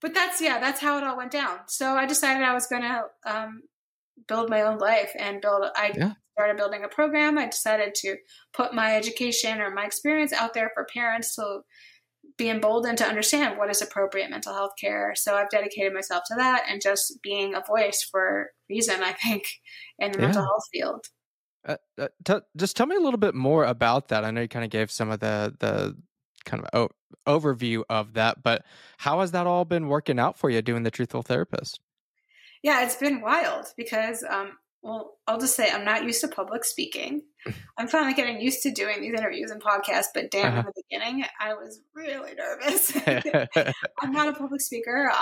But that's how it all went down. So I decided I was going to build my own life and started building a program. I decided to put my education or my experience out there for parents to be emboldened to understand what is appropriate mental health care. So I've dedicated myself to that and just being a voice for reason, I think, in the mental health field. Just tell me a little bit more about that. I know you kind of gave some of the kind of overview of that, but how has that all been working out for you doing the Truthful Therapist? Yeah, it's been wild because, I'll just say I'm not used to public speaking. I'm finally getting used to doing these interviews and podcasts, but damn, in the beginning, I was really nervous. I'm not a public speaker.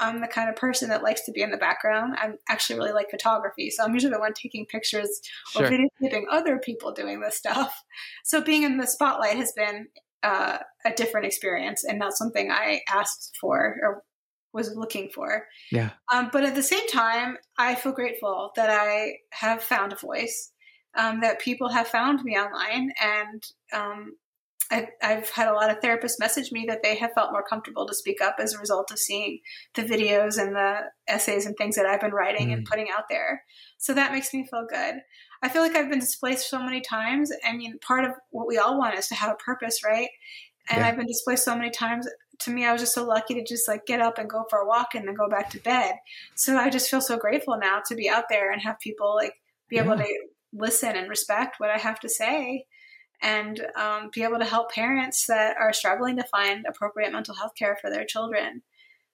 I'm the kind of person that likes to be in the background. I actually really like photography. So I'm usually the one taking pictures or videotaping other people doing this stuff. So being in the spotlight has been a different experience and not something I asked for or was looking for. Yeah. But at the same time, I feel grateful that I have found a voice, that people have found me online. And I've had a lot of therapists message me that they have felt more comfortable to speak up as a result of seeing the videos and the essays and things that I've been writing and putting out there. So that makes me feel good. I feel like I've been displaced so many times. I mean, part of what we all want is to have a purpose, right? And I've been displaced so many times. To me, I was just so lucky to just like get up and go for a walk and then go back to bed. So I just feel so grateful now to be out there and have people like be able to listen and respect what I have to say, and be able to help parents that are struggling to find appropriate mental health care for their children.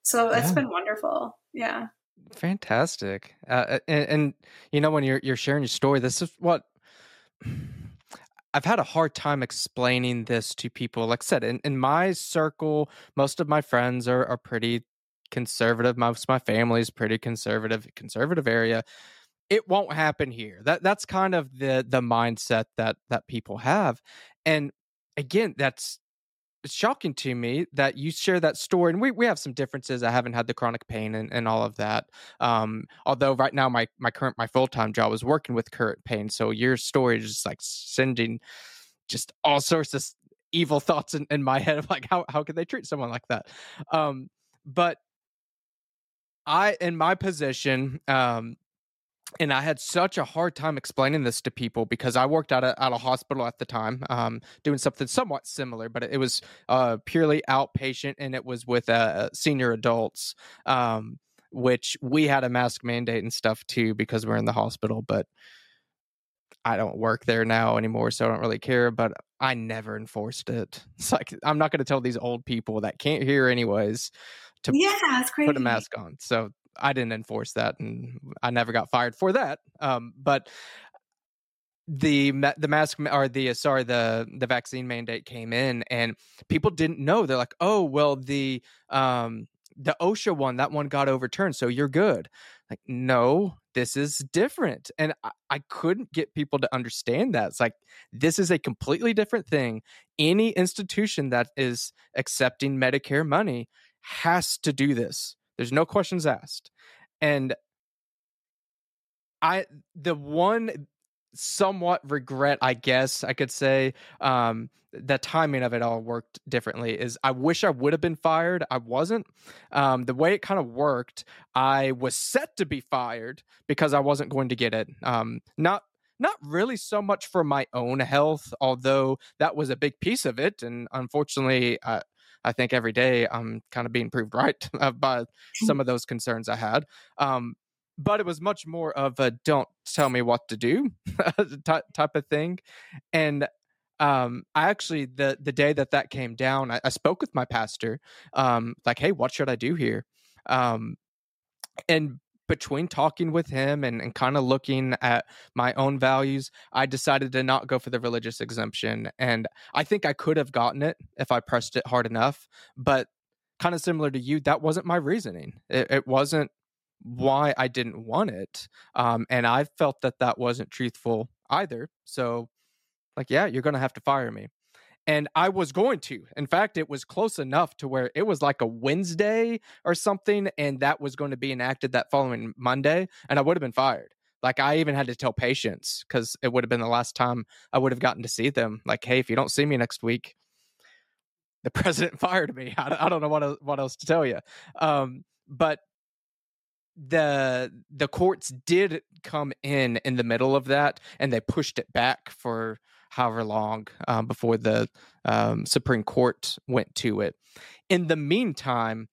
So it's been wonderful. Yeah. Fantastic. And you know, when you're sharing your story, this is what I've had a hard time explaining this to people. Like I said, in my circle, most of my friends are pretty conservative. Most of my family is pretty conservative area. It won't happen here. That's kind of the mindset that people have. And again, it's shocking to me that you share that story. And we have some differences. I haven't had the chronic pain and all of that. Although right now my full-time job is working with current pain. So your story is just like sending just all sorts of evil thoughts in my head of like, how could they treat someone like that? But I, in my position, and I had such a hard time explaining this to people because I worked at a hospital at the time, doing something somewhat similar, but it was purely outpatient, and it was with senior adults, which we had a mask mandate and stuff too because we're in the hospital, but I don't work there now anymore, so I don't really care, but I never enforced it. It's like, I'm not going to tell these old people that can't hear anyways to put a mask on. So I didn't enforce that, and I never got fired for that. But the mask or the vaccine mandate came in, and people didn't know. They're like, oh, well, the OSHA one, that one got overturned, so you're good. Like, no, this is different. And I couldn't get people to understand that. It's like, this is a completely different thing. Any institution that is accepting Medicare money has to do this. There's no questions asked. And the one somewhat regret, I guess I could say, the timing of it all worked differently, is I wish I would have been fired. I wasn't. The way it kind of worked, I was set to be fired because I wasn't going to get it. Not really so much for my own health, although that was a big piece of it. And unfortunately, I think every day I'm kind of being proved right by some of those concerns I had. But it was much more of a don't tell me what to do type of thing. And I actually, the day that came down, I spoke with my pastor, like, hey, what should I do here? And between talking with him and kind of looking at my own values, I decided to not go for the religious exemption. And I think I could have gotten it if I pressed it hard enough, but kind of similar to you, that wasn't my reasoning. It wasn't why I didn't want it. And I felt that wasn't truthful either. So like, yeah, you're going to have to fire me. And I was going to. In fact, it was close enough to where it was like a Wednesday or something, and that was going to be enacted that following Monday, and I would have been fired. Like, I even had to tell patients, because it would have been the last time I would have gotten to see them. Like, hey, if you don't see me next week, the president fired me. I don't know what else to tell you. But the courts did come in the middle of that, and they pushed it back for however long before the Supreme Court went to it. In the meantime,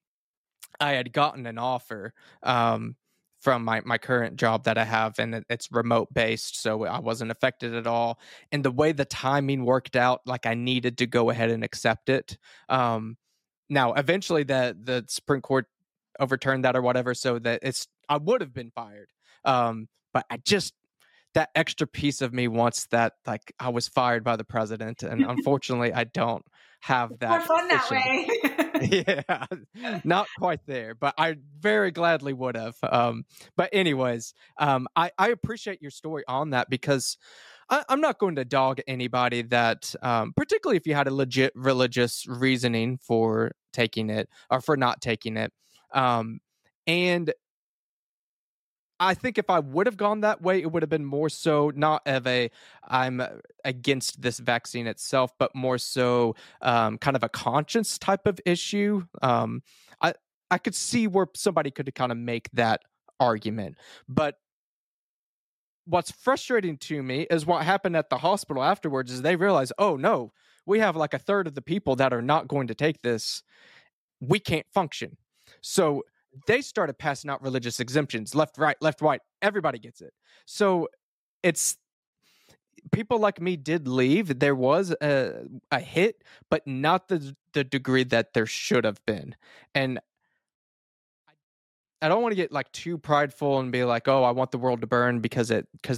I had gotten an offer from my current job that I have, and it's remote-based, so I wasn't affected at all. And the way the timing worked out, like, I needed to go ahead and accept it. Now, eventually, the Supreme Court overturned that or whatever, so that I would have been fired. But I just... that extra piece of me wants that, like, I was fired by the president, and unfortunately I don't have that. It's more fun that way. Yeah, not quite there, but I very gladly would have. But anyways, I appreciate your story on that, because I'm not going to dog anybody that, particularly if you had a legit religious reasoning for taking it or for not taking it. And I think if I would have gone that way, it would have been more so not of a, I'm against this vaccine itself, but more so kind of a conscience type of issue. I could see where somebody could kind of make that argument. But what's frustrating to me is what happened at the hospital afterwards is they realize, oh, no, we have like a third of the people that are not going to take this. We can't function. So they started passing out religious exemptions, left, right, everybody gets it. So it's people like me did leave. There was a hit, but not the degree that there should have been. And I don't want to get like too prideful and be like, oh, I want the world to burn because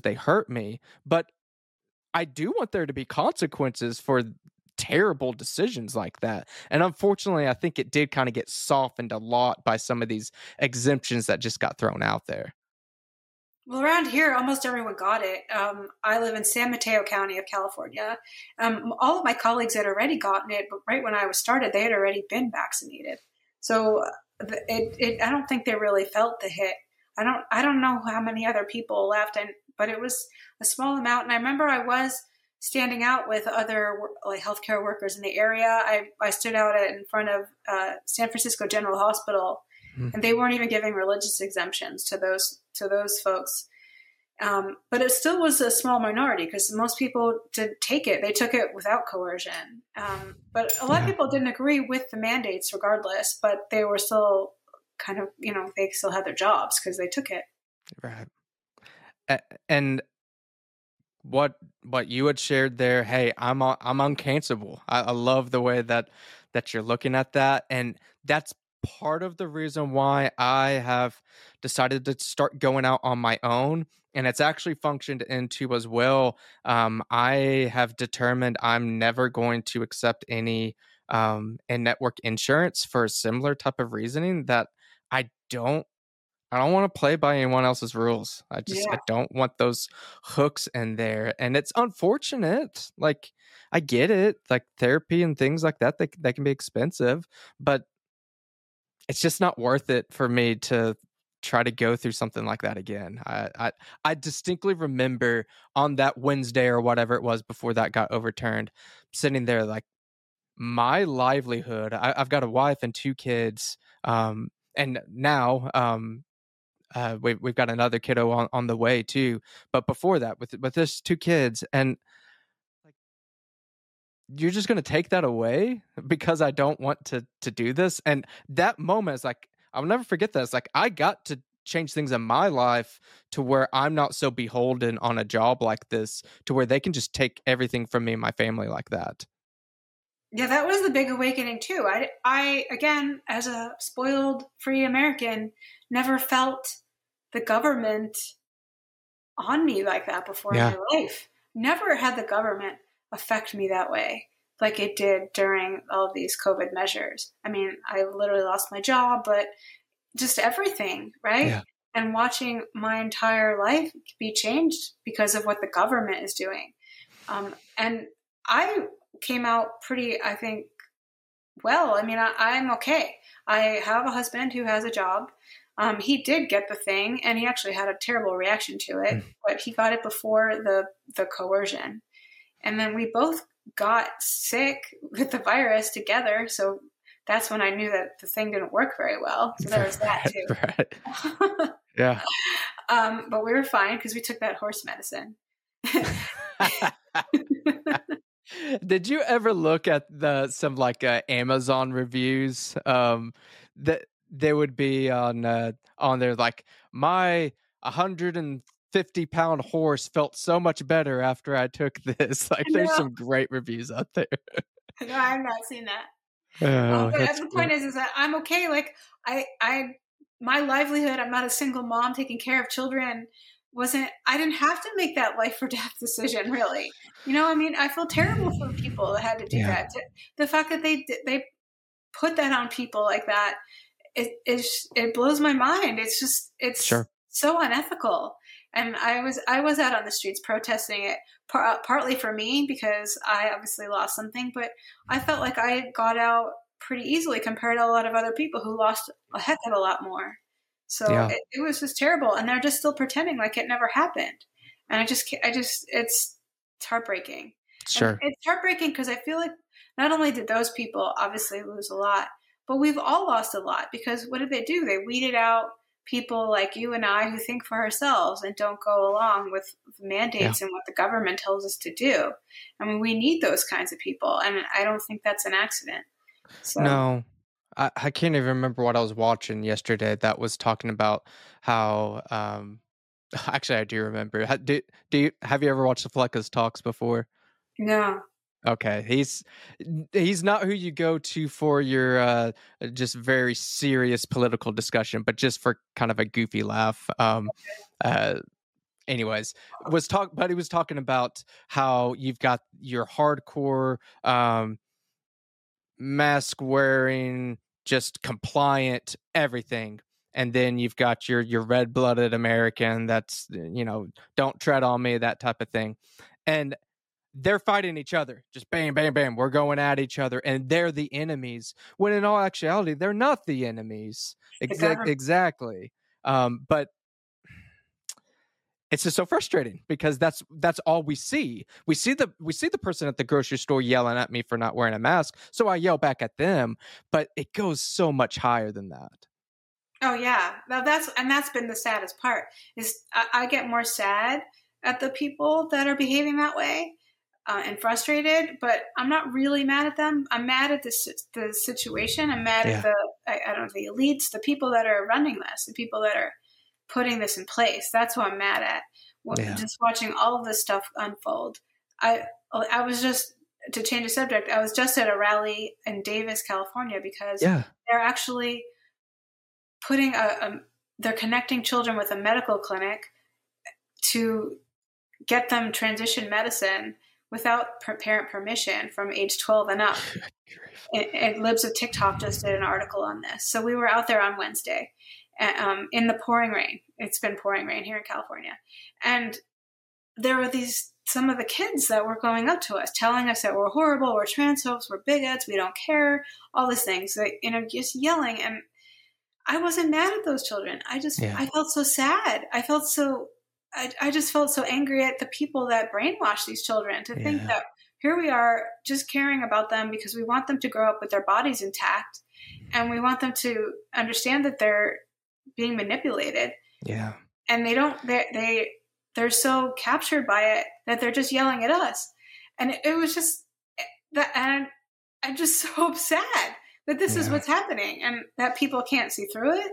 they hurt me. But I do want there to be consequences for terrible decisions like that. And unfortunately, I think it did kind of get softened a lot by some of these exemptions that just got thrown out there. Well, around here, almost everyone got it. I live in San Mateo County of California. All of my colleagues had already gotten it, but right when I was started, they had already been vaccinated. So I don't think they really felt the hit. I don't know how many other people left, but it was a small amount. And I remember I was standing out with other like healthcare workers in the area. I stood out in front of San Francisco General Hospital, and they weren't even giving religious exemptions to those folks. But it still was a small minority because most people did take it. They took it without coercion. But a lot of people didn't agree with the mandates regardless, but they were still kind of, they still had their jobs because they took it. Right. And what you had shared there, hey, I'm uncancelable. I love the way that you're looking at that. And that's part of the reason why I have decided to start going out on my own. And it's actually functioned into as well. I have determined I'm never going to accept any in-network insurance for a similar type of reasoning that I don't want to play by anyone else's rules. I don't want those hooks in there. And it's unfortunate. Like, I get it. Like, therapy and things like that, they can be expensive. But it's just not worth it for me to try to go through something like that again. I distinctly remember on that Wednesday or whatever it was before that got overturned, sitting there like, my livelihood, I've got a wife and two kids. And now, we've got another kiddo on the way too. But before that, with this two kids, and like, you're just going to take that away because I don't want to do this. And that moment is like, I'll never forget that. It's like, I got to change things in my life to where I'm not so beholden on a job like this, to where they can just take everything from me and my family like that. Yeah, that was the big awakening too. I again, as a spoiled free American, never felt the government on me like that before in my life. Never had the government affect me that way like it did during all of these COVID measures. I mean, I literally lost my job, but just everything, right? Yeah. And watching my entire life be changed because of what the government is doing. And I came out pretty, I think, well. I mean, I'm okay. I have a husband who has a job. He did get the thing, and he actually had a terrible reaction to it, but he got it before the coercion. And then we both got sick with the virus together, so that's when I knew that the thing didn't work very well. So there was that too. Right. Yeah. But we were fine because we took that horse medicine. Did you ever look at some Amazon reviews that they would be on there like, my 150-pound horse felt so much better after I took this? Like, there's some great reviews out there. No, I've not seen that. But the point is that I'm okay. Like, my livelihood, I'm not a single mom taking care of children. I didn't have to make that life or death decision, really. I mean, I feel terrible for people that had to do that. The fact that they put that on people like that, it blows my mind. It's just, it's so unethical. And I was out on the streets protesting it, partly for me because I obviously lost something, but I felt like I got out pretty easily compared to a lot of other people who lost a heck of a lot more. So it was just terrible. And they're just still pretending like it never happened. And it's heartbreaking. Sure. And it's heartbreaking because I feel like not only did those people obviously lose a lot, but we've all lost a lot, because what did they do? They weeded out people like you and I who think for ourselves and don't go along with mandates and what the government tells us to do. I mean, we need those kinds of people. And I don't think that's an accident. So. No, I can't even remember what I was watching yesterday that was talking about how, actually I do remember. Have you ever watched the Flecka's Talks before? No. Okay. He's not who you go to for your just very serious political discussion, but just for kind of a goofy laugh. But he was talking about how you've got your hardcore mask wearing, just compliant, everything. And then you've got your red-blooded American that's, don't tread on me, that type of thing. And they're fighting each other. Just bam, bam, bam. We're going at each other. And they're the enemies. When in all actuality, they're not the enemies. Exactly. But it's just so frustrating because that's all we see. We see the person at the grocery store yelling at me for not wearing a mask. So I yell back at them. But it goes so much higher than that. Oh, yeah. Now that's been the saddest part. Is I get more sad at the people that are behaving that way. And frustrated, but I'm not really mad at them. I'm mad at the situation. I'm mad at the elites, the people that are running this, the people that are putting this in place. That's who I'm mad at. Just watching all of this stuff unfold. I was just, to change the subject, I was just at a rally in Davis, California, because they're actually putting they're connecting children with a medical clinic to get them transition medicine without parent permission from age 12 and up. And Libs of TikTok just did an article on this. So we were out there on Wednesday in the pouring rain. It's been pouring rain here in California. And there were some of the kids that were going up to us, telling us that we're horrible, we're transphobes, we're bigots, we don't care, all these things, just yelling. And I wasn't mad at those children. I felt so sad. I just felt so angry at the people that brainwash these children to think that here we are just caring about them because we want them to grow up with their bodies intact and we want them to understand that they're being manipulated. Yeah. And they're so captured by it that they're just yelling at us. And it was just that, and I'm just so upset that this is what's happening and that people can't see through it.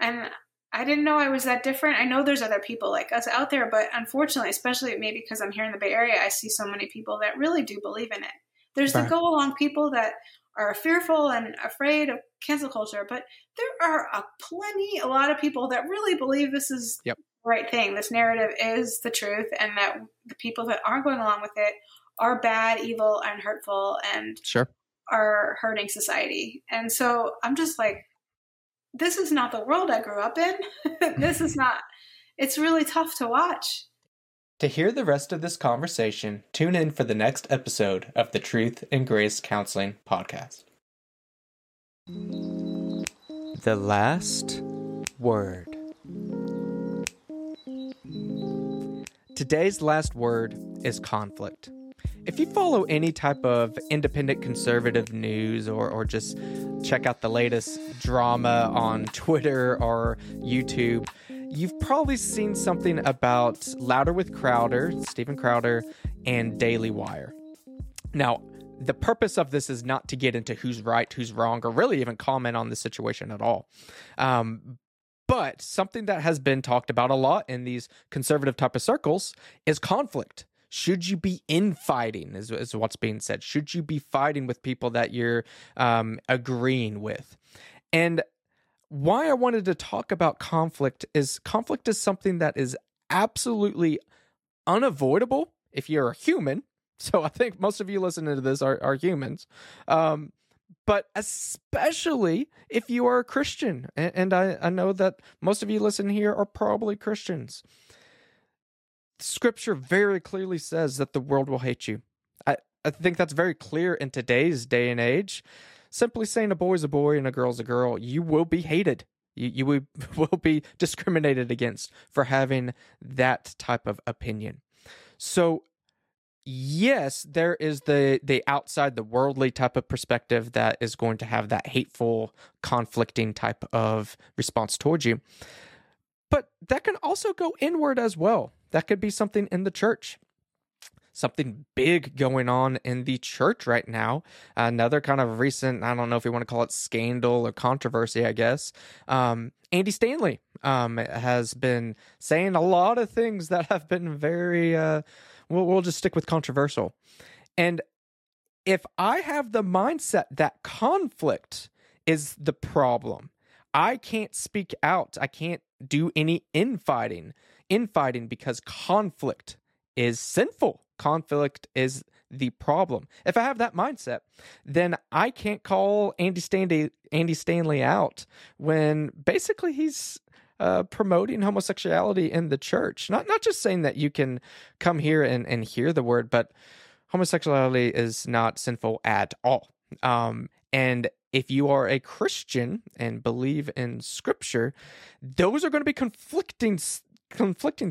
And I didn't know I was that different. I know there's other people like us out there, but unfortunately, especially maybe because I'm here in the Bay Area, I see so many people that really do believe in it. There's the go-along people that are fearful and afraid of cancel culture, but there are a lot of people that really believe this is the right thing. This narrative is the truth, and that the people that aren't going along with it are bad, evil, and hurtful, and are hurting society. And so I'm just like, this is not the world I grew up in. This is not, it's really tough to watch. To hear the rest of this conversation, tune in for the next episode of the Truth and Grace Counseling Podcast. The Last Word. Today's last word is conflict. If you follow any type of independent conservative news or just check out the latest drama on Twitter or YouTube, you've probably seen something about Louder with Crowder, Stephen Crowder, and Daily Wire. Now, the purpose of this is not to get into who's right, who's wrong, or really even comment on the situation at all. But something that has been talked about a lot in these conservative type of circles is conflict. Should you be infighting is what's being said. Should you be fighting with people that you're agreeing with? And why I wanted to talk about conflict is something that is absolutely unavoidable if you're a human. So I think most of you listening to this are humans. But especially if you are a Christian. And I know that most of you listening here are probably Christians. Scripture very clearly says that the world will hate you. I think that's very clear in today's day and age. simply saying a boy's a boy and a girl's a girl, you will be hated. You will be discriminated against for having that type of opinion. So yes, there is the outside, the worldly type of perspective that is going to have that hateful, conflicting type of response towards you. But that can also go inward as well. That could be something in the church. Something big going on in the church right now. Another kind of recent, I don't know if you want to call it scandal or controversy, I guess. Andy Stanley has been saying a lot of things that have been very... We'll just stick with controversial. And if I have the mindset that conflict is the problem, I can't speak out. I can't do any infighting because conflict is sinful. Conflict is the problem. If I have that mindset, then I can't call Andy Stanley out when basically he's... promoting homosexuality in the church. Not just saying that you can come here and hear the word, but homosexuality is not sinful at all. And if you are a Christian and believe in Scripture, those are going to be conflicting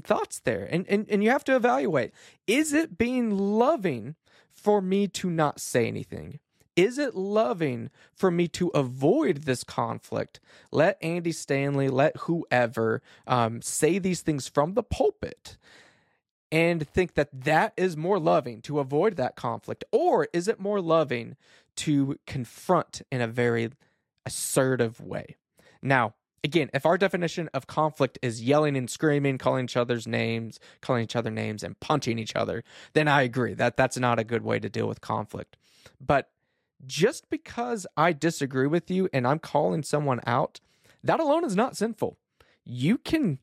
thoughts there. And you have to evaluate, is it being loving for me to not say anything? Is it loving for me to avoid this conflict? Let Andy Stanley, let whoever say these things from the pulpit and think that that is more loving to avoid that conflict. Or is it more loving to confront in a very assertive way? Now, again, if our definition of conflict is yelling and screaming, calling each other names and punching each other, then I agree that that's not a good way to deal with conflict. But just because I disagree with you and I'm calling someone out, that alone is not sinful. You can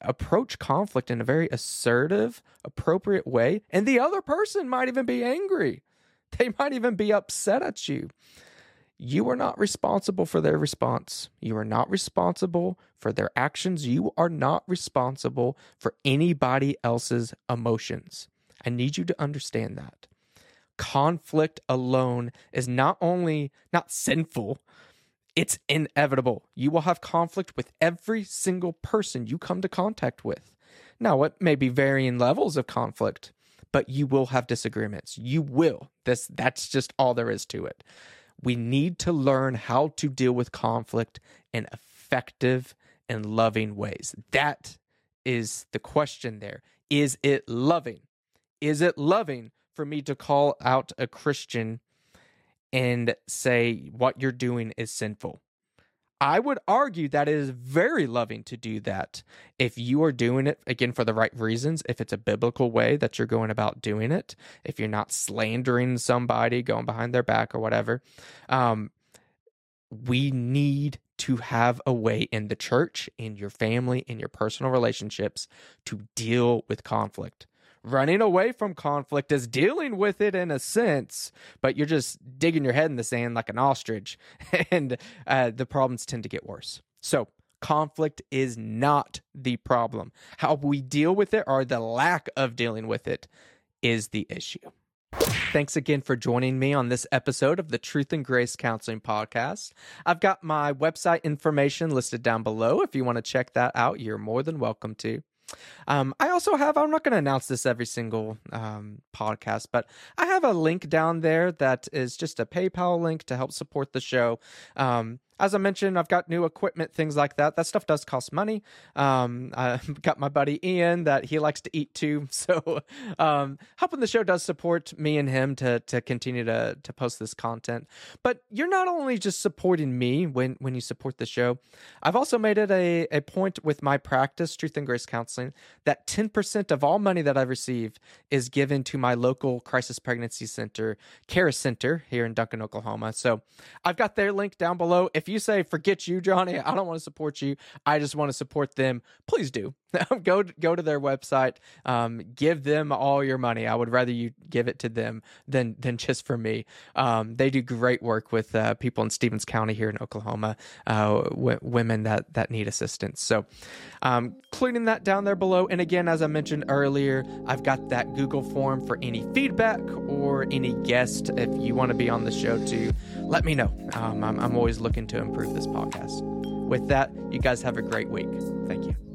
approach conflict in a very assertive, appropriate way, and the other person might even be angry. They might even be upset at you. You are not responsible for their response. You are not responsible for their actions. You are not responsible for anybody else's emotions. I need you to understand that. Conflict alone is not only not sinful, it's inevitable. You will have conflict with every single person you come to contact with. Now, it may be varying levels of conflict, but you will have disagreements. You will. That's just all there is to it. We need to learn how to deal with conflict in effective and loving ways. That is the question there. Is it loving? Is it loving for me to call out a Christian and say what you're doing is sinful? I would argue that it is very loving to do that if you are doing it, again, for the right reasons, if it's a biblical way that you're going about doing it, if you're not slandering somebody, going behind their back or whatever. We need to have a way in the church, in your family, in your personal relationships to deal with conflict. Running away from conflict is dealing with it in a sense, but you're just digging your head in the sand like an ostrich, and the problems tend to get worse. So conflict is not the problem. How we deal with it, or the lack of dealing with it, is the issue. Thanks again for joining me on this episode of the Truth and Grace Counseling Podcast. I've got my website information listed down below. If you want to check that out, you're more than welcome to. I also have, I'm not going to announce this every single podcast, but I have a link down there that is just a PayPal link to help support the show. As I mentioned, I've got new equipment, things like that. That stuff does cost money. I've got my buddy Ian that he likes to eat too. So helping the show does support me and him to continue to post this content. But you're not only just supporting me when you support the show. I've also made it a point with my practice, Truth and Grace Counseling, that 10% of all money that I receive is given to my local crisis pregnancy center, Charis Center here in Duncan, Oklahoma. So I've got their link down below. If if you say, forget you, Johnny, I don't want to support you, I just want to support them, please do. Go to their website, give them all your money. I would rather you give it to them than just for me. They do great work with people in Stevens County here in Oklahoma, women that need assistance. So including that down there below. And again, as I mentioned earlier, I've got that Google form for any feedback or any guest. If you want to be on the show too, let me know. I'm always looking to improve this podcast. With that, you guys have a great week. Thank you.